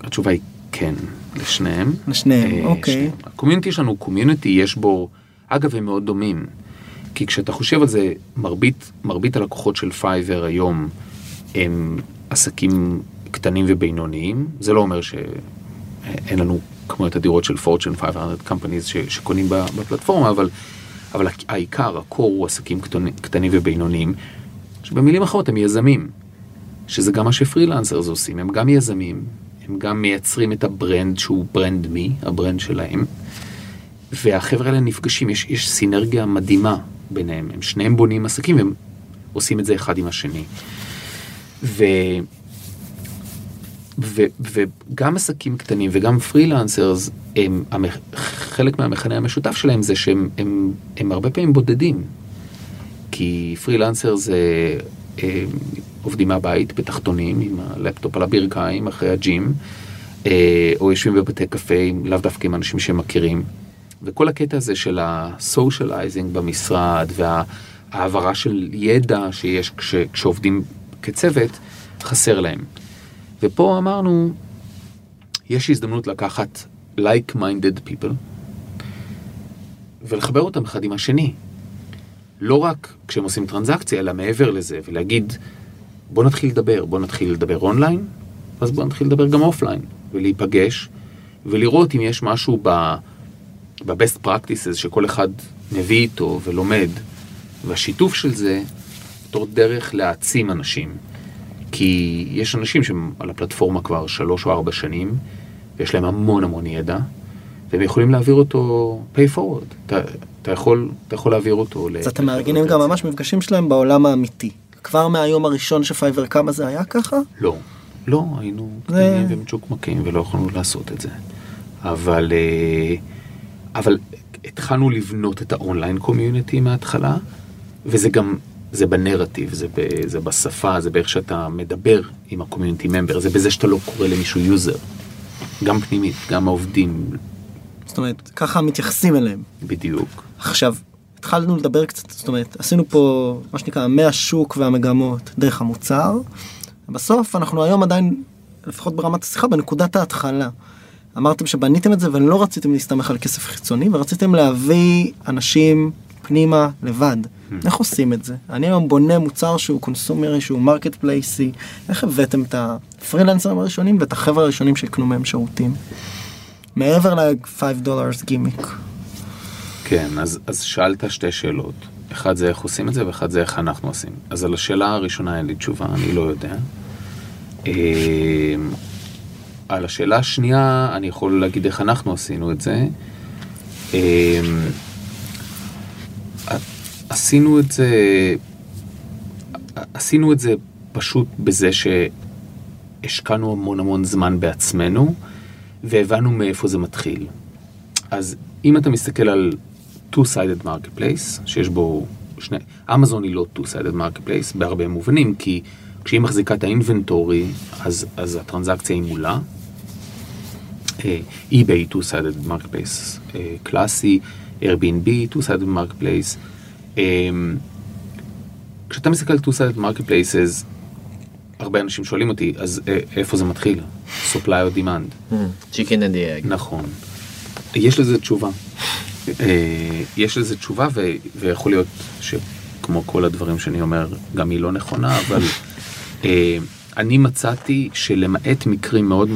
התשובה היא כן, לשניהם. לשניהם, אוקיי. הקומיוניטי שלנו, קומיוניטי יש בו, אגב, הם מאוד דומים. כי כשאתה חושב על זה, מרבית הלקוחות של פייבר היום הם עסקים קטנים ובינוניים. זה לא אומר שאין לנו כמו את הדירות של Fortune 500 companies שקונים בפלטפורמה, אבל העיקר, הקור הוא עסקים קטנים ובינוניים, שבמילים אחרות הם יזמים, שזה גם מה שפרילנסרס עושים, הם גם יזמים, הם גם מייצרים את הברנד שהוא ברנד מי, הברנד שלהם, והחבר'ה האלה נפגשים, יש סינרגיה מדהימה ביניהם, הם שניהם בונים עסקים, הם עושים את זה אחד עם השני. וגם עסקים קטנים וגם פרילנסרס, חלק מהמכנה המשותף שלהם זה שהם הרבה פעמים בודדים, כי פרילנסרס עובדים מהבית בתחתונים עם הלפטופ על הברכיים אחרי הג'ים, או יושבים בבתי קפה, לאו דווקא עם אנשים שהם מכירים. וכל הקטע הזה של הסושיאלייזינג במשרד וההעברה של ידע שיש כשעובדים כצוות, חסר להם. ופה אמרנו, יש הזדמנות לקחת like-minded people, ולחבר אותם אחד עם השני. לא רק כשהם עושים טרנזקציה, אלא מעבר לזה, ולהגיד, בוא נתחיל לדבר אונליין, אז בוא נתחיל לדבר גם אופליין, ולהיפגש, ולראות אם יש משהו ב-best practices שכל אחד מביא איתו ולומד, והשיתוף של זה, תור דרך להעצים אנשים. כי יש אנשים שהם על הפלטפורמה כבר 3 או 4 שנים, ויש להם המון ידע, והם יכולים להעביר אותו pay forward. אתה יכול להעביר אותו... אז אתם מארגנים גם ממש מפגשים שלהם בעולם האמיתי. כבר מהיום הראשון שפייבר קם הזה היה ככה? לא, היינו קטנים ומצ'וקמקים ולא יכולנו לעשות את זה. אבל התחלנו לבנות את האונליין קומיוניטי מההתחלה, וזה גם... זה בנרטיב, זה בשפה, זה באיך שאתה מדבר עם הקומיוניטי ממבר, זה בזה שאתה לא קורא למישהו יוזר, גם פנימית, גם העובדים. זאת אומרת, ככה מתייחסים אליהם. בדיוק. עכשיו, התחלנו לדבר קצת, זאת אומרת, עשינו פה מה שנקרא, מהשוק והמגמות דרך המוצר, בסוף אנחנו היום עדיין, לפחות ברמת השיחה, בנקודת ההתחלה. אמרתם שבניתם את זה ולא רציתם להסתמך על כסף חיצוני, ורציתם להביא אנשים... פנימה לבד. איך עושים את זה? אני היום בונה מוצר שהוא קונסומרי, שהוא מרקט פלייסי. איך הבאתם את הפרילנסרים הראשונים ואת החבר'ה הראשונים שקנו מהם שירותים? מעבר ל$5 גימיק. כן, אז שאלת 2 שאלות. אחד זה איך עושים את זה, ואחד זה איך אנחנו עושים. אז על השאלה הראשונה אין לי תשובה, אני לא יודע. על השאלה השנייה, אני יכול להגיד איך אנחנו עשינו את זה. עשינו את זה פשוט בזה שהשקענו המון זמן בעצמנו, והבנו מאיפה זה מתחיל. אז אם אתה מסתכל על two-sided marketplace, שיש בו שני... אמזון היא לא two-sided marketplace בהרבה מובנים, כי כשהיא מחזיקה את האינבנטורי, אז הטרנזקציה היא מולה. eBay two-sided marketplace קלאסי, Airbnb two-sided marketplace. כשאתה מסתכל על two-sided marketplaces, הרבה אנשים שואלים אותי, אז איפה זה מתחיל? supply or demand. chicken and egg. נכון. יש לזה תשובה. יש לזה תשובה, ויכול להיות שכמו כל הדברים שאני אומר, גם היא לא נכונה, אבל אני מצאתי שלמעט מקרים מאוד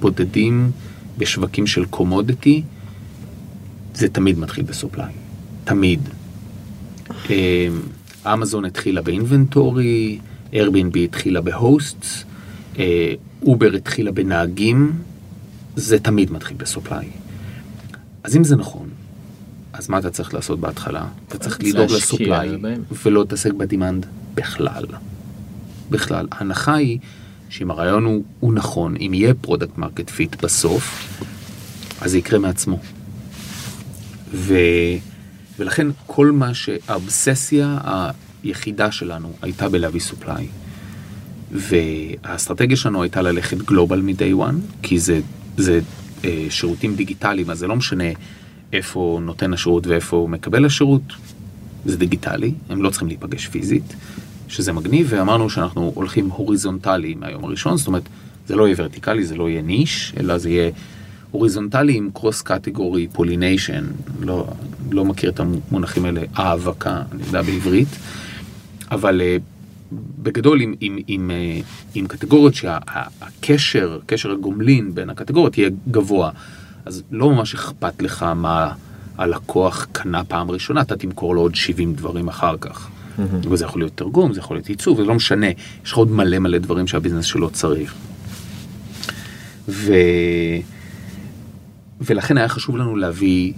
בודדים בשווקים של קומודיטי, זה תמיד מתחיל בסופליי. תמיד. אמזון התחילה באינבנטורי, Airbnb התחילה בהוסטס, Uber התחילה בנהגים, זה תמיד מתחיל בסופליי. אז אם זה נכון, אז מה אתה צריך לעשות בהתחלה? אתה צריך לדאוג לסופליי, ולא תעסק בדימנד בכלל. ההנחה היא שאם הרעיון הוא נכון, אם יהיה פרודקט מרקט פיט בסוף, אז זה יקרה מעצמו. ולכן כל מה שהאובססיה היחידה שלנו הייתה בלהביא סופליי, והאסטרטגיה שלנו הייתה ללכת גלובל מ-day one, כי זה שירותים דיגיטליים, אז זה לא משנה איפה נותן השירות ואיפה מקבל השירות, זה דיגיטלי, הם לא צריכים להיפגש פיזית, שזה מגניב, ואמרנו שאנחנו הולכים הוריזונטלי מהיום הראשון, זאת אומרת, זה לא יהיה ורטיקלי, זה לא יהיה ניש, אלא זה יהיה הוריזונטלי עם קרוס קטגורי, פוליניישן, לא מכיר את המונחים האלה, האבקה, אני יודע בעברית, אבל בגדול עם קטגוריות שהקשר, קשר הגומלין בין הקטגוריות יהיה גבוה, אז לא ממש אכפת לך מה הלקוח קנה פעם ראשונה, אתה תמכור לו עוד 70 דברים אחר כך. וזה יכול להיות תרגום, זה יכול להיות ייצור, זה לא משנה, יש לך עוד מלא מלא דברים שהביזנס שלו צריך. ולכן היה חשוב לנו להביא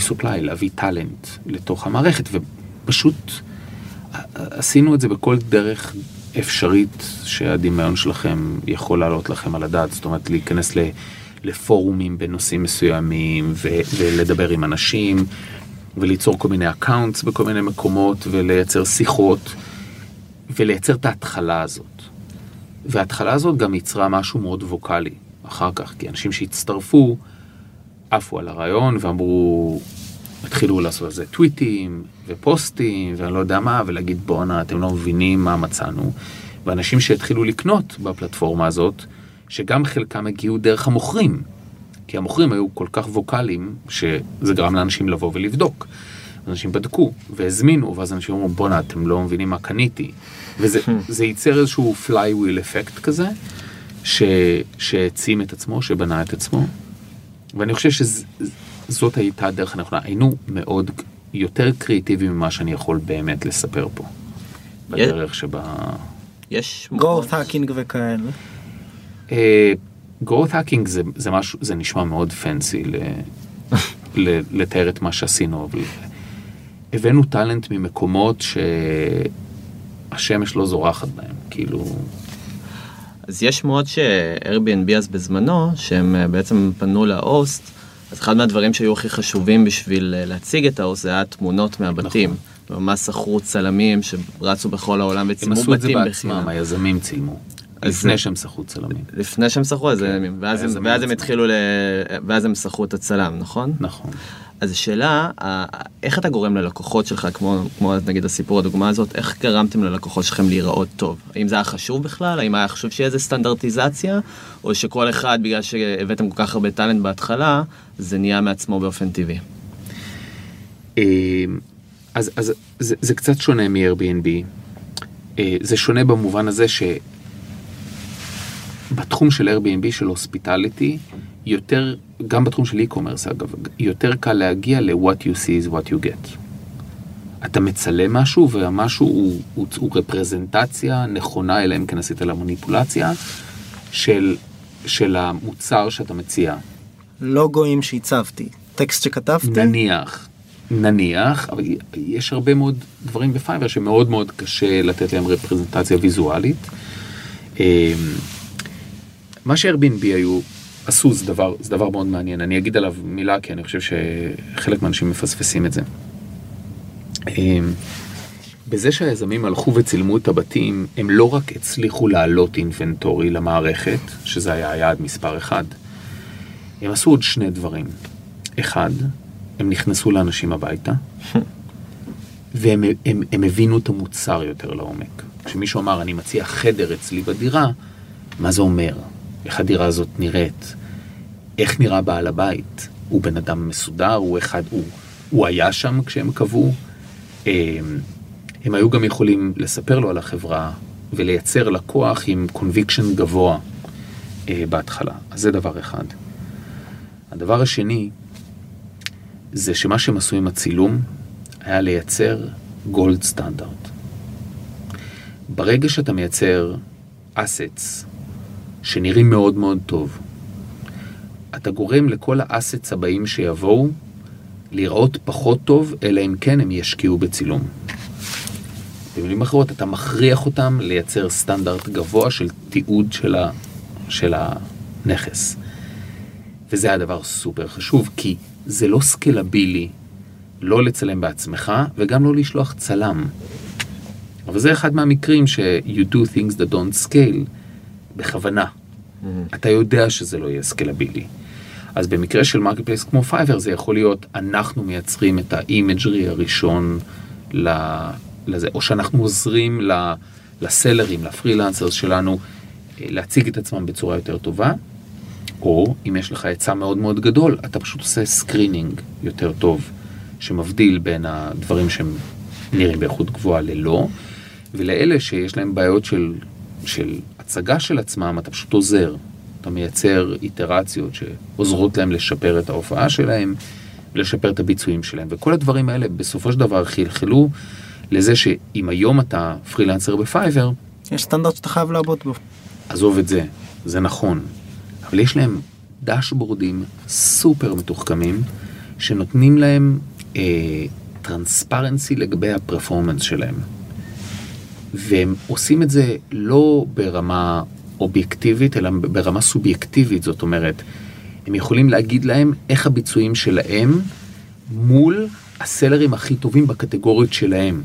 סופליי, להביא טלנט לתוך המערכת, ופשוט עשינו את זה בכל דרך אפשרית שהדמיון שלכם יכול לעלות לכם על הדעת, זאת אומרת להיכנס לפורומים בנושאים מסוימים, ולדבר עם אנשים, וליצור כל מיני אקאונטס בכל מיני מקומות, ולייצר שיחות, ולייצר את ההתחלה הזאת. וההתחלה הזאת גם יצרה משהו מאוד ווקלי, אחר כך, כי אנשים שהצטרפו, עפו על הרעיון, ואמרו, התחילו לעשות על זה טוויטים, ופוסטים, ואני לא יודע מה, ולהגיד, בוא נה, אתם לא מבינים מה מצאנו. ואנשים שהתחילו לקנות בפלטפורמה הזאת, שגם חלקם הגיעו דרך המוכרים, כי המוכרים היו כל כך ווקליים, שזה גרם לאנשים לבוא ולבדוק. אנשים בדקו והזמינו, ואז אנשים אמרו, בונה, אתם לא מבינים מה קניתי. וזה ייצר איזשהו flywheel אפקט כזה, שהצים את עצמו, שבנה את עצמו. ואני חושב שזאת הייתה הדרך הנכונה. היינו מאוד יותר קריאיטיביים ממה שאני יכול באמת לספר פה. בדרך שבה... יש... growth hacking וכאלה. growth hacking זה משהו, זה נשמע מאוד פנסי לתאר את מה שעשינו, אבל הבאנו טלנט ממקומות שהשמש לא זורחת בהם, כאילו... אז יש מאוד ש-Airbnb אז בזמנו, שהם בעצם פנו להוסט, אז אחד מהדברים שהיו הכי חשובים בשביל להציג את ההוסט, זה היה תמונות מהבתים. ממש שכרו צלמים שרצו בכל העולם וצילמו בתים. הם עשו את זה בעצמם, היזמים צילמו. לפני שהם שחו צלמים. לפני שהם שחו היזמים, ואז הם התחילו, ואז הם שחו את הצלם, נכון? נכון. אז השאלה, איך אתה גורם ללקוחות שלך, כמו נגיד הסיפור, הדוגמה הזאת, איך גרמתם ללקוחות שלכם להיראות טוב? האם זה היה חשוב בכלל? האם היה חשוב שיהיה איזה סטנדרטיזציה? או שכל אחד, בגלל שהבאתם כל כך הרבה טלנט בהתחלה, זה נהיה מעצמו באופן טבעי? אז זה קצת שונה מ-Airbnb. זה שונה במובן הזה ש... בתחום של Airbnb, של הוספיטליטי, יותר, גם בתחום של e-commerce, אגב, יותר קל להגיע ל-what you see is what you get. אתה מצלם משהו, והמשהו הוא רפרזנטציה נכונה, אלא אם כן עשית על המוניפולציה, של המוצר שאתה מציע. לוגוים שהצבתי, טקסט שכתבתי. נניח, אבל יש הרבה מאוד דברים בפייבר, שמאוד מאוד קשה לתת להם רפרזנטציה ויזואלית. מה ש-Airbnb עשו זה דבר מאוד מעניין. אני אגיד עליו מילה, כי אני חושב שחלק מהאנשים מפספסים את זה. בזה שהיזמים הלכו וצילמו את הבתים, הם לא רק הצליחו לעלות אינבנטורי למערכת, שזה היה היעד מספר 1, הם עשו עוד שני דברים. אחד, הם נכנסו לאנשים הביתה, והם הבינו את המוצר יותר לעומק. כשמישהו אמר, אני מציע חדר אצלי בדירה, מה זה אומר? איך הדירה הזאת נראית, איך נראה בעל הבית, הוא בן אדם מסודר, הוא היה שם כשהם קבעו, הם היו גם יכולים לספר לו על החברה, ולייצר לקוח עם קונביקשן גבוה בהתחלה, אז זה דבר אחד. הדבר השני, זה שמה שהם עשו עם הצילום, היה לייצר גולד סטנדרט. ברגע שאתה מייצר אסטס, שנראים מאוד מאוד טוב. אתה גורם לכל האסטס הבאים שיבואו לראות פחות טוב, אלא אם כן הם ישקיעו בצילום. במילים אחרות, אתה מכריח אותם לייצר סטנדרט גבוה של תיעוד של הנכס. וזה הדבר סופר חשוב, כי זה לא סקלבילי לא לצלם בעצמך, וגם לא לשלוח צלם. אבל זה אחד מהמקרים ש- you do things that don't scale, בכוונה. אתה יודע שזה לא יהיה סקלבילי. אז במקרה של מרקטפלייס כמו פייבר, זה יכול להיות, אנחנו מייצרים את האימג'רי הראשון לזה, או שאנחנו עוזרים לסלרים, לפרילנסרס שלנו, להציג את עצמם בצורה יותר טובה, או אם יש לך עצה מאוד מאוד גדול, אתה פשוט עושה סקרינינג יותר טוב, שמבדיל בין הדברים שהם נראים באיכות גבוהה ללא, ולאלה שיש להם בעיות של הצגה של עצמם, אתה פשוט עוזר. אתה מייצר איטרציות שעוזרות להם לשפר את ההופעה שלהם, ולשפר את הביצועים שלהם. וכל הדברים האלה בסופו של דבר חלחלו לזה שאם היום אתה פרילנסר בפייבר, יש סטנדרט שאתה חייב לעבוד בו. עזוב את זה, זה נכון. אבל יש להם דשבורדים סופר מתוחכמים, שנותנים להם טרנספרנסי לגבי הפרפורמנס שלהם. והם עושים את זה לא ברמה אובייקטיבית, אלא ברמה סובייקטיבית, זאת אומרת, הם יכולים להגיד להם איך הביצועים שלהם מול הסלרים הכי טובים בקטגוריות שלהם.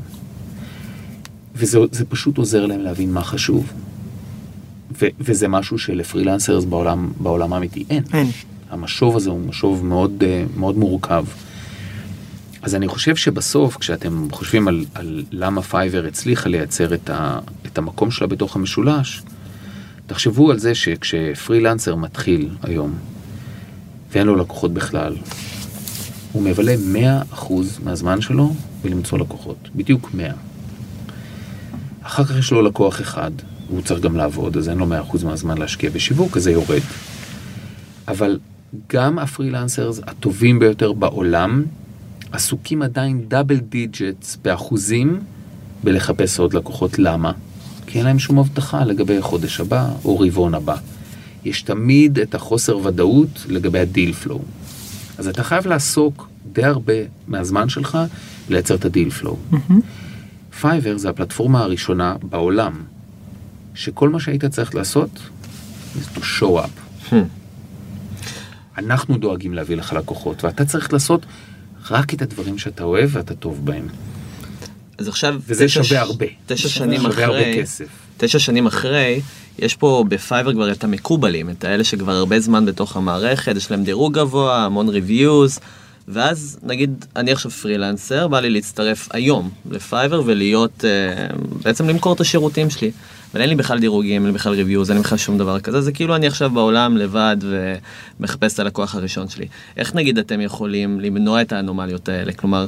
וזה פשוט עוזר להם להבין מה חשוב. וזה משהו שלפרילנסרס בעולם האמיתי אין. המשוב הזה הוא משוב מאוד, מאוד מורכב. אז אני חושב שבסוף, כשאתם חושבים על למה פייבר הצליחה לייצר את המקום שלה בתוך המשולש, תחשבו על זה שכשפרילנסר מתחיל היום, ואין לו לקוחות בכלל, הוא מבלה 100% מהזמן שלו ולמצוא לקוחות. בדיוק 100. אחר כך יש לו לקוח אחד, והוא צריך גם לעבוד, אז אין לו 100% מהזמן להשקיע בשיווק, אז זה יורד. אבל גם הפרילנסרס הטובים ביותר בעולם, עסוקים עדיין דאבל דיג'טס באחוזים, בלחפש עוד לקוחות. למה? כי אין להם שום הבטחה לגבי חודש הבא או רבעון הבא. יש תמיד את החוסר ודאות לגבי הדיל פלו. אז אתה חייב לעסוק די הרבה מהזמן שלך לייצר את הדיל פלו. פייבר זה הפלטפורמה הראשונה בעולם, שכל מה שהיית צריך לעשות, is to show up. אנחנו דואגים להביא לך לקוחות, ואתה צריך לעשות רק את הדברים שאתה אוהב ואתה טוב בהם. אז עכשיו, וזה שווה הרבה. 9 שנים אחרי, 9 שנים אחרי, יש פה בפייבר כבר את המקובלים, את האלה שכבר הרבה זמן בתוך המערכת, יש להם דירוג גבוה, המון ריוויוז, ואז נגיד, אני עכשיו פרילנסר, בא לי להצטרף היום לפייבר ולהיות, בעצם למכור את השירותים שלי. אבל אין לי בכלל דירוגים, אין לי בכלל ריוויוז, אין לי בכלל שום דבר כזה. זה כאילו אני עכשיו בעולם לבד ומחפש את הלקוח הראשון שלי. איך נגיד אתם יכולים למנוע את האנומליות האלה? כלומר,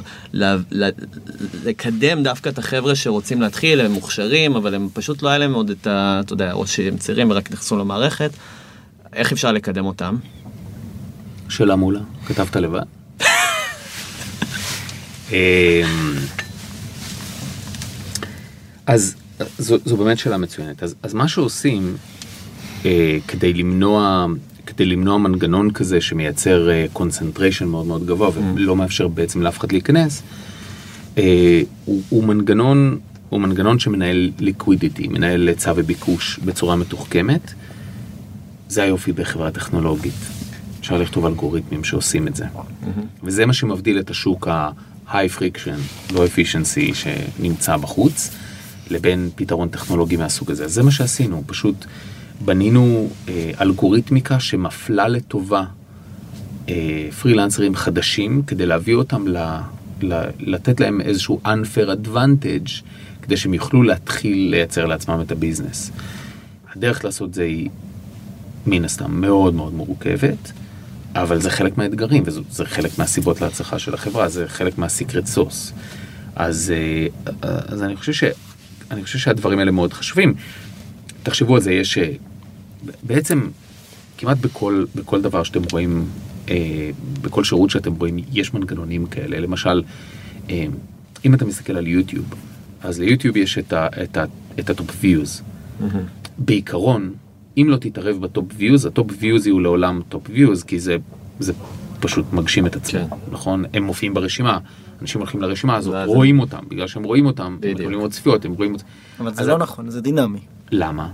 לקדם דווקא את החבר'ה שרוצים להתחיל, הם מוכשרים, אבל הם פשוט לא היה להם עוד את ה... אתה יודע, או שהם צעירים ורק נכנסו למערכת. איך אפשר לקדם אותם? שאלה מולה, כתבת לבד. אז זו באמת שאלה מצוינת. אז מה שעושים כדי למנוע מנגנון כזה שמייצר קונצנטריישן מאוד מאוד גבוה ולא מאפשר בעצם לאף אחד להיכנס, הוא מנגנון שמנהל ליקווידיטי, מנהל היצע וביקוש בצורה מתוחכמת. זה היופי בחברה טכנולוגית. אפשר לכתוב אלגוריתמים שעושים את זה. וזה מה שמבדיל את השוק ה-high friction, low efficiency שנמצא בחוץ, לבין פתרון טכנולוגי מהסוג הזה. זה מה שעשינו, פשוט בנינו אלגוריתמיקה שמפלה לטובה פרילנסרים חדשים, כדי להביא אותם, לתת להם איזשהו unfair advantage, כדי שהם יוכלו להתחיל לייצר לעצמם את הביזנס. הדרך לעשות זה היא מן הסתם מאוד מאוד מורכבת, אבל זה חלק מהאתגרים, וזה חלק מהסיבות להצלחה של החברה, זה חלק מהסיקרט סוס. אז אני חושב שהדברים האלה מאוד חשובים. תחשבו על זה, יש בעצם כמעט בכל דבר שאתם רואים, בכל שירות שאתם רואים, יש מנגנונים כאלה. למשל, אם אתה מסתכל על יוטיוב, אז ליוטיוב יש את הטופ ויוז. בעיקרון, אם לא תתערב בטופ ויוז, הטופ ויוז הוא לעולם טופ ויוז, כי זה פשוט מגשים את עצמם, נכון? הם מופיעים ברשימה, אנשים הולכים לרשימה הזאת, רואים אותם, בגלל שהם רואים אותם, הם יכולים עוד צפיות, הם רואים אותם. אבל זה לא נכון, זה דינמי. למה?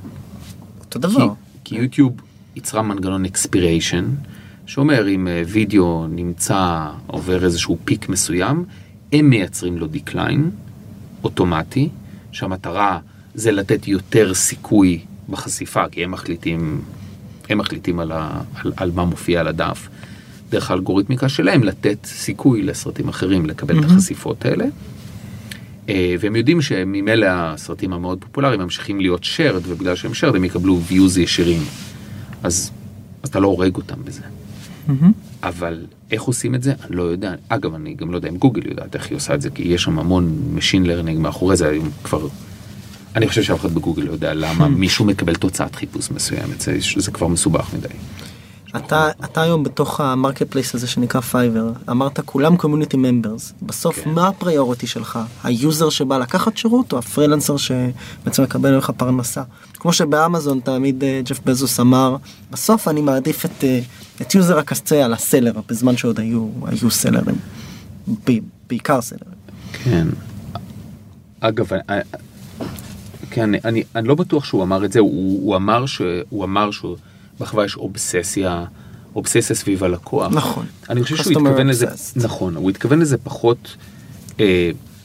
אותו דבר. כי יוטיוב יצרה מנגנון אקספיריישן, שאומר אם וידאו נמצא, עובר איזשהו פיק מסוים, הם מייצרים לו דקליין, אוטומטי, שהמטרה זה לתת יותר סיכוי בחשיפה, כי הם מחליטים על מה מופיע על הדף, דרך האלגוריתמיקה שלהם, לתת סיכוי לסרטים אחרים, לקבל את החשיפות האלה, והם יודעים שממילא הסרטים המאוד פופולריים, ממשיכים להיות shared, ובגלל שהם shared, הם יקבלו views ישירים, אז אתה לא הורג אותם בזה. אבל איך עושים את זה? אני לא יודע. אגב, אני גם לא יודע אם גוגל יודעת איך היא עושה את זה, כי יש שם המון machine learning מאחורי זה, היום כבר... אני חושב שאף אחד בגוגל לא יודע למה מישהו מקבל תוצאת חיפוש מסוימת, זה כבר מסובך מדי. אתה היום בתוך המרקט פלייס הזה שנקרא פייבר, אמרת כולם קומיוניטי ממברס, בסוף מה הפריוריטי שלך? היוזר שבא לקחת שירות או הפרילנסר שבעצם מקבל לך פרנסה? כמו שבאמזון תמיד ג'ף בזוס אמר, בסוף אני מעדיף את יוזר הקצה על הסלר, בזמן שעוד היו סלרים, בעיקר סלרים. כן. אגב, כן, אני לא בטוח שהוא אמר את זה, הוא אמר שבחווה יש אובססיה סביב הלקוח. נכון. אני חושב שהוא התכוון לזה, נכון, הוא התכוון לזה פחות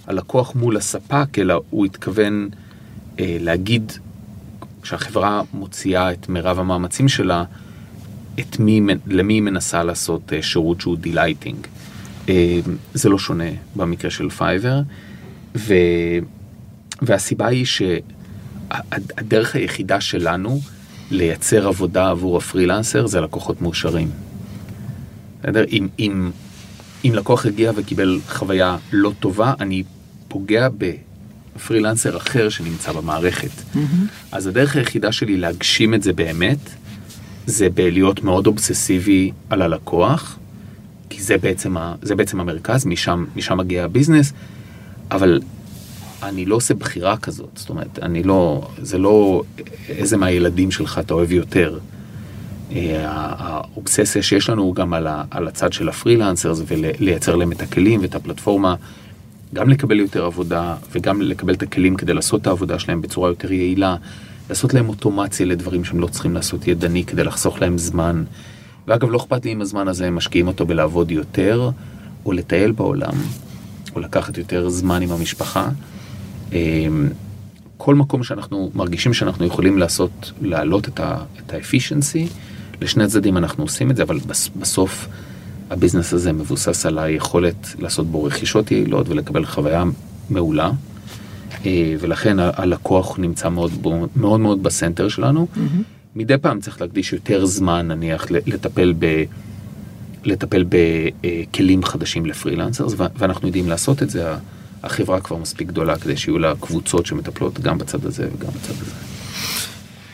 הלקוח מול הספק, אלא הוא התכוון להגיד, כשהחברה מוציאה את מרב המאמצים שלה, למי היא מנסה לעשות שירות שהוא דילייטינג. זה לא שונה במקרה של פייבר, והסיבה היא שהדרך היחידה שלנו לייצר עבודה עבור הפרילנסר זה לקוחות מאושרים. אם לקוח הגיע וקיבל חוויה לא טובה, אני פוגע בפרילנסר אחר שנמצא במערכת. אז הדרך היחידה שלי להגשים את זה באמת, זה בלהיות מאוד אובססיבי על הלקוח, כי זה בעצם המרכז, משם מגיע הביזנס, אבל... אני לא עושה בחירה כזאת, זאת אומרת, זה לא איזה מהילדים שלך אתה אוהב יותר. האובססיה שיש לנו הוא גם על הצד של הפרילנסרס, ולייצר להם את הכלים ואת הפלטפורמה, גם לקבל יותר עבודה, וגם לקבל את הכלים כדי לעשות את העבודה שלהם בצורה יותר יעילה, לעשות להם אוטומציה לדברים שהם לא צריכים לעשות ידני, כדי לחסוך להם זמן. ואגב, לא אכפת לי אם הזמן הזה הם משקיעים אותו בלעבוד יותר, או לטייל בעולם, או לקחת יותר זמן עם המשפחה. כל מקום שאנחנו מרגישים שאנחנו יכולים לעשות, להעלות את האפישנסי, לשני הצדדים אנחנו עושים את זה, אבל בסוף הביזנס הזה מבוסס על היכולת לעשות בו רכישות יעילות ולקבל חוויה מעולה, ולכן הלקוח נמצא מאוד מאוד, מאוד בסנטר שלנו. מדי פעם צריך להקדיש יותר זמן, נניח, לטפל בכלים חדשים לפרילנסרס, ואנחנו יודעים לעשות את זה. החברה כבר מספיק גדולה כדי שיהיו לה קבוצות שמטפלות גם בצד הזה וגם בצד הזה.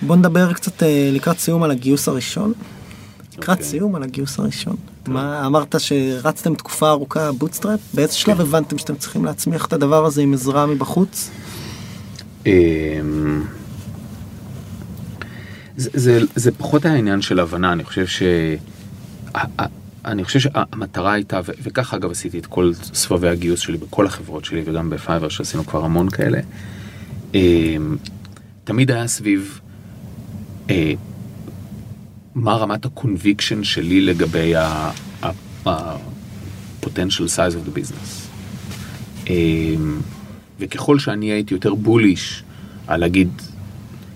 בוא נדבר קצת לקראת סיום על הגיוס הראשון. מה, אמרת שרצתם תקופה ארוכה בוטסטראפ? באיזה שלב הבנתם שאתם צריכים להצמיח את הדבר הזה עם עזרה מבחוץ? זה פחות העניין של הבנה. אני חושב שהמטרה הייתה, וכך אגב עשיתי את כל סבבי הגיוס שלי בכל החברות שלי וגם בפייבר שעשינו כבר המון כאלה, תמיד היה סביב מה רמת הקונביקשן שלי לגבי הפוטנשל סייז אוף דה ביזנס. וככל שאני הייתי יותר בוליש על להגיד,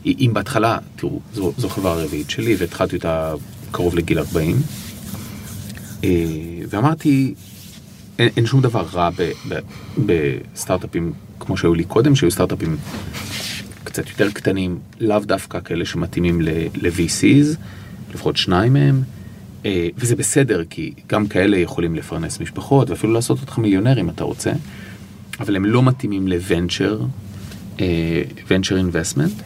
אם בהתחלה, תראו, זו חברה הרביעית שלי והתחלתי אותה קרוב לגיל 40, ואמרתי, אין שום דבר רע בסטארט-אפים כמו שהיו לי קודם, שהיו סטארט-אפים קצת יותר קטנים, לאו דווקא כאלה שמתאימים ל-VCs, לפחות שניים מהם, וזה בסדר, כי גם כאלה יכולים לפרנס משפחות, ואפילו לעשות אותך מיליונר אם אתה רוצה, אבל הם לא מתאימים ל-Venture Investment,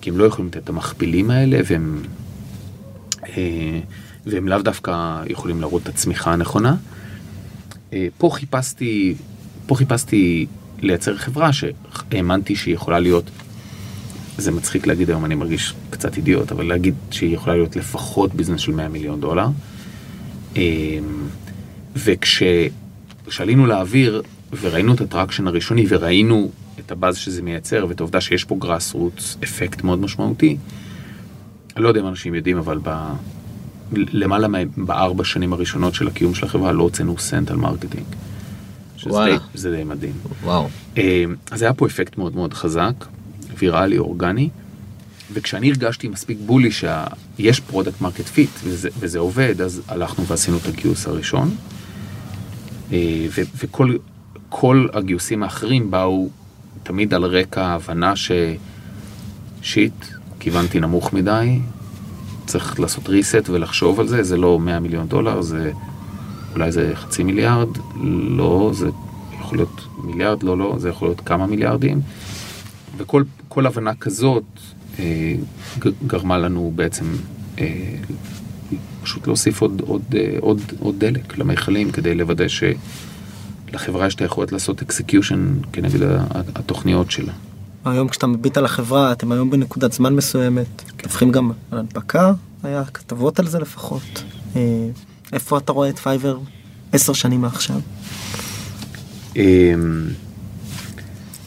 כי הם לא יכולים לתת את המכפילים האלה, והם לאו דווקא יכולים לראות את הצמיחה הנכונה. פה חיפשתי לייצר חברה שהאמנתי שהיא יכולה להיות, זה מצחיק להגיד היום, אני מרגיש קצת אידיוט, אבל להגיד שהיא יכולה להיות לפחות ביזנס של $100 מיליון, וכששאלינו לאוויר וראינו את הטראקשן הראשוני וראינו את הבאז שזה מייצר ואת העובדה שיש פה גרס רוץ אפקט מאוד משמעותי, אני לא יודע אם אנשים יודעים, אבל למעלה בארבע שנים הראשונות של הקיום של החברה לא הוצאנו סנט על מרקטינג. שזה די מדהים. וואו. אז היה פה אפקט מאוד מאוד חזק, ויראלי, אורגני, וכשאני הרגשתי מספיק בולי שיש פרודקט מרקט פיט, וזה עובד, אז הלכנו ועשינו את הגיוס הראשון, וכל הגיוסים האחרים באו תמיד על רקע ההבנה שיט, כיוונתי נמוך מדי, צריך לעשות ריסט ולחשוב על זה, זה לא 100 מיליון דולר, זה אולי זה חצי מיליארד, לא, זה יכול להיות מיליארד, לא, לא, זה יכול להיות כמה מיליארדים, וכל הבנה כזאת גרמה לנו בעצם פשוט להוסיף עוד דלק למייחלים, כדי לוודא שלחברה יש את היכולת לעשות אקסקיושן כנגד התוכניות שלה. היום כשאתה מביט על החברה, אתם היום בנקודת זמן מסוימת, תפכים גם על הנפקה, היה כתבות על זה לפחות. איפה אתה רואה את פייבר 10 שנים מעכשיו?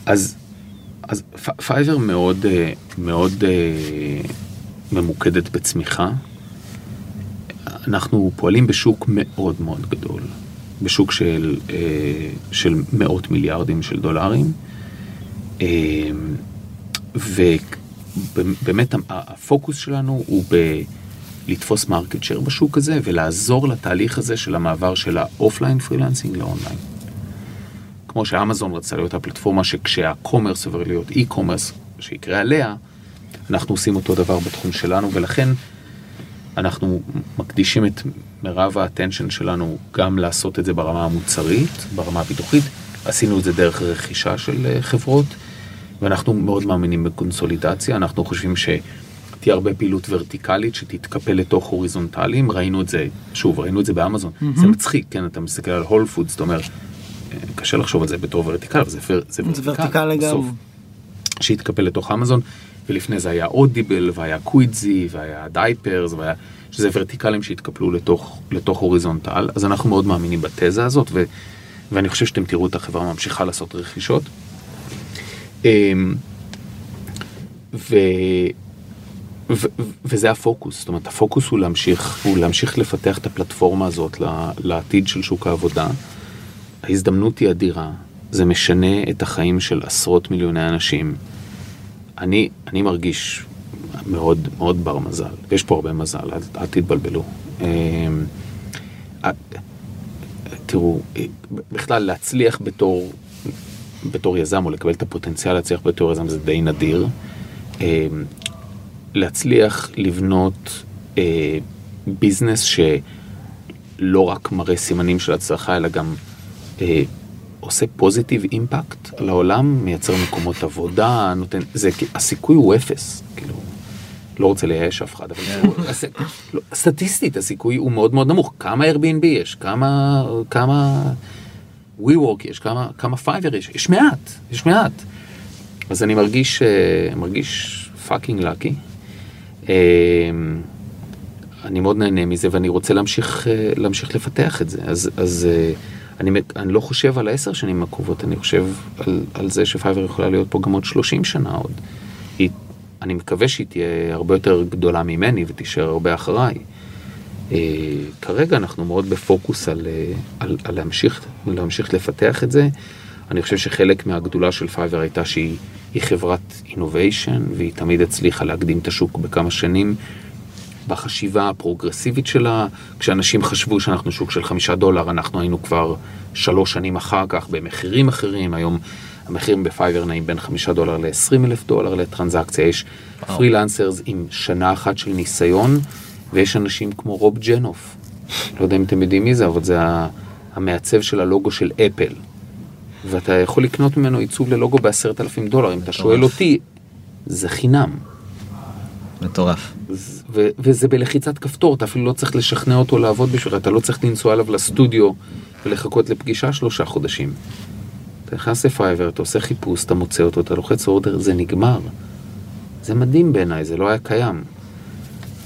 אז פייבר מאוד, מאוד ממוקדת בצמיחה. אנחנו פועלים בשוק מאוד מאוד גדול, בשוק של מאות מיליארדים של דולרים, ובאמת הפוקוס שלנו הוא לתפוס מרקט שייר בשוק הזה ולעזור לתהליך הזה של המעבר של האופליין פרילנסינג לאונליין. כמו שאמזון רצה להיות הפלטפורמה שכשהקומרס עבר להיות אי-קומרס שיקרה עליה, אנחנו עושים אותו דבר בתחום שלנו, ולכן אנחנו מקדישים את מרב האטנשן שלנו גם לעשות את זה ברמה המוצרית, ברמה הפיתוחית. עשינו את זה דרך רכישה של חברות, ואנחנו מאוד מאמינים בקונסולידציה. אנחנו חושבים שתהיה הרבה פעילות ורטיקלית שתתקפל לתוך הוריזונטליים. ראינו את זה, שוב, ראינו את זה באמזון. זה מצחיק, כן? אתה מסתכל על הול פודס, זאת אומרת, קשה לחשוב על זה בתור ורטיקל, אבל זה ורטיקל בסוף, שהתקפל לתוך אמזון, ולפני זה היה אודיבל, והיה קוויצי, והיה דייפרס, שזה ורטיקלים שהתקפלו לתוך הוריזונטל. אז אנחנו מאוד מאמינים בתזה הזאת, ואני חושב שאתם תראו את החברה ממשיכה לעשות רכישות. וזה הפוקוס. זאת אומרת, הפוקוס הוא להמשיך לפתח את הפלטפורמה הזאת לעתיד של שוק העבודה. ההזדמנות היא אדירה. זה משנה את החיים של עשרות מיליוני אנשים. אני מרגיש מאוד, מאוד בר מזל. ויש פה הרבה מזל, אל תתבלבלו. תראו, בכלל להצליח בתור יזם, או לקבל את הפוטנציאל להצליח בתור יזם, זה די נדיר. להצליח לבנות ביזנס שלא רק מראה סימנים של הצלחה, אלא גם עושה פוזיטיב אימפקט על העולם, מייצר מקומות עבודה, נותן, זה, הסיכוי הוא אפס, כאילו, לא רוצה לייאש אף אחד, אבל סטטיסטית הסיכוי הוא מאוד מאוד נמוך. כמה Airbnb יש, כמה WeWork יש, כמה Fiverr יש, יש מעט. אז אני מרגיש fucking lucky. אני מאוד נהנה מזה, ואני רוצה להמשיך לפתח את זה. אז אני לא חושב על 10 שנים הקרובות, אני חושב על זה שפייבר יכולה להיות פה גם עוד 30 שנה עוד. אני מקווה שהיא תהיה הרבה יותר גדולה ממני ותישאר הרבה אחריי. כרגע אנחנו מאוד בפוקוס על להמשיך לפתח את זה. אני חושב שחלק מהגדולה של פייבר הייתה שהיא חברת אינוביישן, והיא תמיד הצליחה להקדים את השוק בכמה שנים בחשיבה הפרוגרסיבית שלה. כשאנשים חשבו שאנחנו שוק של $5, אנחנו היינו כבר 3 שנים אחר כך במחירים אחרים. היום המחירים בפייבר נעים בין $5 ל-$20,000 לטרנזקציה. יש פרילנסרס עם שנה אחת של ניסיון, ויש אנשים כמו רוב ג'נוף. לא יודע אם אתם יודעים מי זה, אבל זה המעצב של הלוגו של אפל. ואתה יכול לקנות ממנו עיצוב ללוגו ב$10,000. אם אתה שואל אותי, זה חינם. מטורף. וזה בלחיצת כפתור, אתה אפילו לא צריך לשכנע אותו לעבוד בשביל, אתה לא צריך לנסוע עליו לסטודיו ולחכות לפגישה 3 חודשים. אתה נכנס לפייבר, אתה עושה חיפוש, אתה מוצא אותו, אתה לוחץ אורדר, זה נגמר. זה מדהים בעיניי, זה לא היה קיים.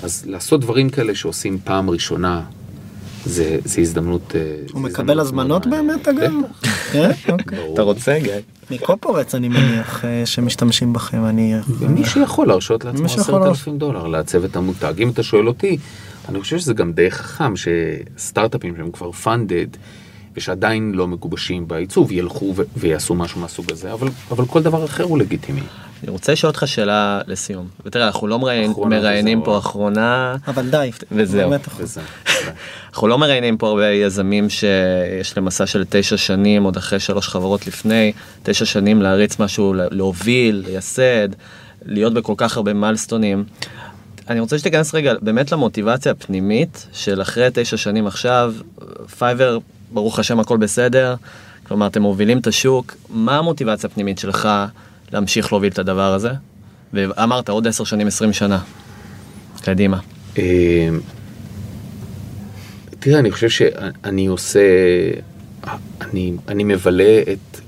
אז לעשות דברים כאלה שעושים פעם ראשונה, זה הזדמנות. הוא מקבל הזמנות באמת, אגב? אתה רוצה, גיא? מקופורץ אני מניח שמשתמשים בכם. מי שיכול להרשות לעצמו $10,000 לעצב את המותג. אם אתה שואל אותי, אני חושב שזה גם די חכם שסטארט-אפים שהם כבר פנדד, ושעדיין לא מגובשים בעיצוב, ילכו ויעשו משהו מהסוג הזה, אבל כל דבר אחר הוא לגיטימי. אני רוצה לשאול אותך שאלה לסיום. ותראה, אנחנו לא מראיינים פה אחרונה. אבל די. וזהו. אנחנו לא מראיינים פה הרבה יזמים שיש להם מסע של 9 שנים, עוד אחרי 3 חברות לפני, 9 שנים להריץ משהו, להוביל, לייסד, להיות בכל כך הרבה מיילסטונים. אני רוצה שתיכנס רגע באמת למוטיבציה הפנימית של אחרי 9 שנים עכשיו, פייבר, ברוך השם הכל בסדר, כלומר אתם מובילים את השוק, מה המוטיבציה הפנימית שלך להמשיך להוביל את הדבר הזה? ואמרת עוד 10 שנים, 20 שנה, קדימה. תראה, אני חושב שאני עושה, אני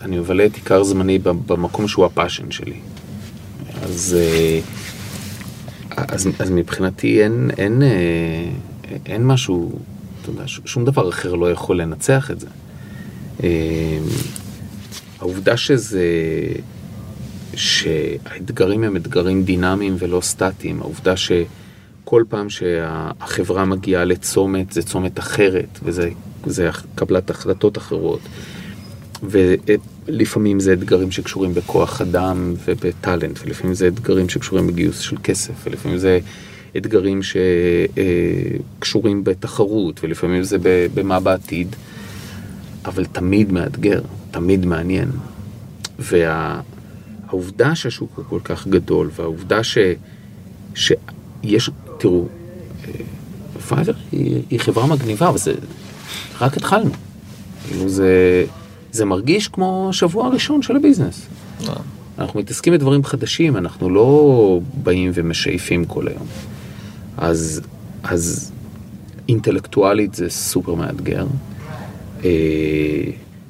מבלה את עיקר זמני במקום שהוא הפאשן שלי. אז מבחינתי אין משהו, שום דבר אחר לא יכול לנצח את זה. העובדה שהאתגרים הם אתגרים דינמיים ולא סטטיים, העובדה שכל פעם שהחברה מגיעה לצומת, זה צומת אחרת, וזה קבלת החלטות אחרות, ולפעמים זה אתגרים שקשורים בכוח אדם ובטלנט, ולפעמים זה אתגרים שקשורים בגיוס של כסף, ולפעמים זה אתגרים שקשורים בתחרות, ולפעמים זה במה בעתיד, אבל תמיד מאתגר, תמיד מעניין. והעובדה שהשוק הוא כל כך גדול, והעובדה שיש, תראו, פייבר היא חברה מגניבה, וזה רק התחלנו. זה מרגיש כמו שבוע הראשון של הביזנס. אנחנו מתעסקים בדברים חדשים, אנחנו לא באים ומשאיפים כל היום. אז אינטלקטואלית זה סופר מאתגר.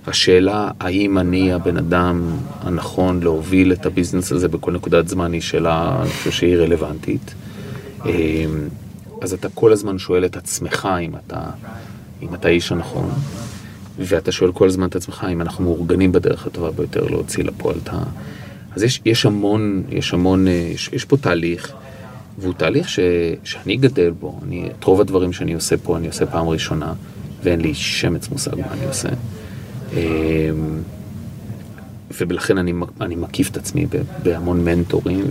השאלה האם אני הבן אדם הנכון להוביל את הביזנס הזה בכל נקודת זמן היא שאלה שהיא רלוונטית. אז אתה כל הזמן שואל את עצמך אם אתה איש הנכון, ואתה שואל כל הזמן את עצמך אם אנחנו מאורגנים בדרך הטובה ביותר להוציא לפועל את ה... אז יש פה תהליך, והוא תהליך שאני גדל בו. את רוב הדברים שאני עושה פה, אני עושה פעם ראשונה, ואין לי שמץ מושג מה אני עושה. ולכן אני מקיף את עצמי בהמון מנטורים,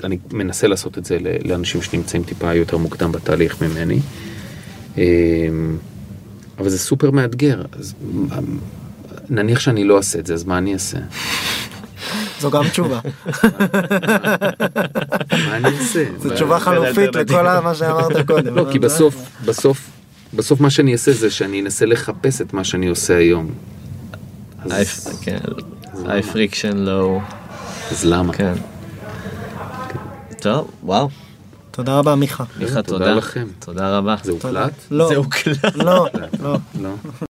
ואני מנסה לעשות את זה לאנשים שנמצאים טיפה יותר מוקדם בתהליך ממני. אבל זה סופר מאתגר. אז נניח שאני לא אעשה את זה, אז מה אני אעשה? זו גם תשובה. מה אני אעשה? זו תשובה חלופית לכל מה שאמרת קודם. לא, כי בסוף מה שאני אעשה זה שאני אנסה לחפש את מה שאני עושה היום. high friction low. אז למה? כן. טוב, וואו. תודה רבה, מיכה. מיכה, תודה לכם. תודה רבה. זה הוקלט? לא. זה הוקלט. לא.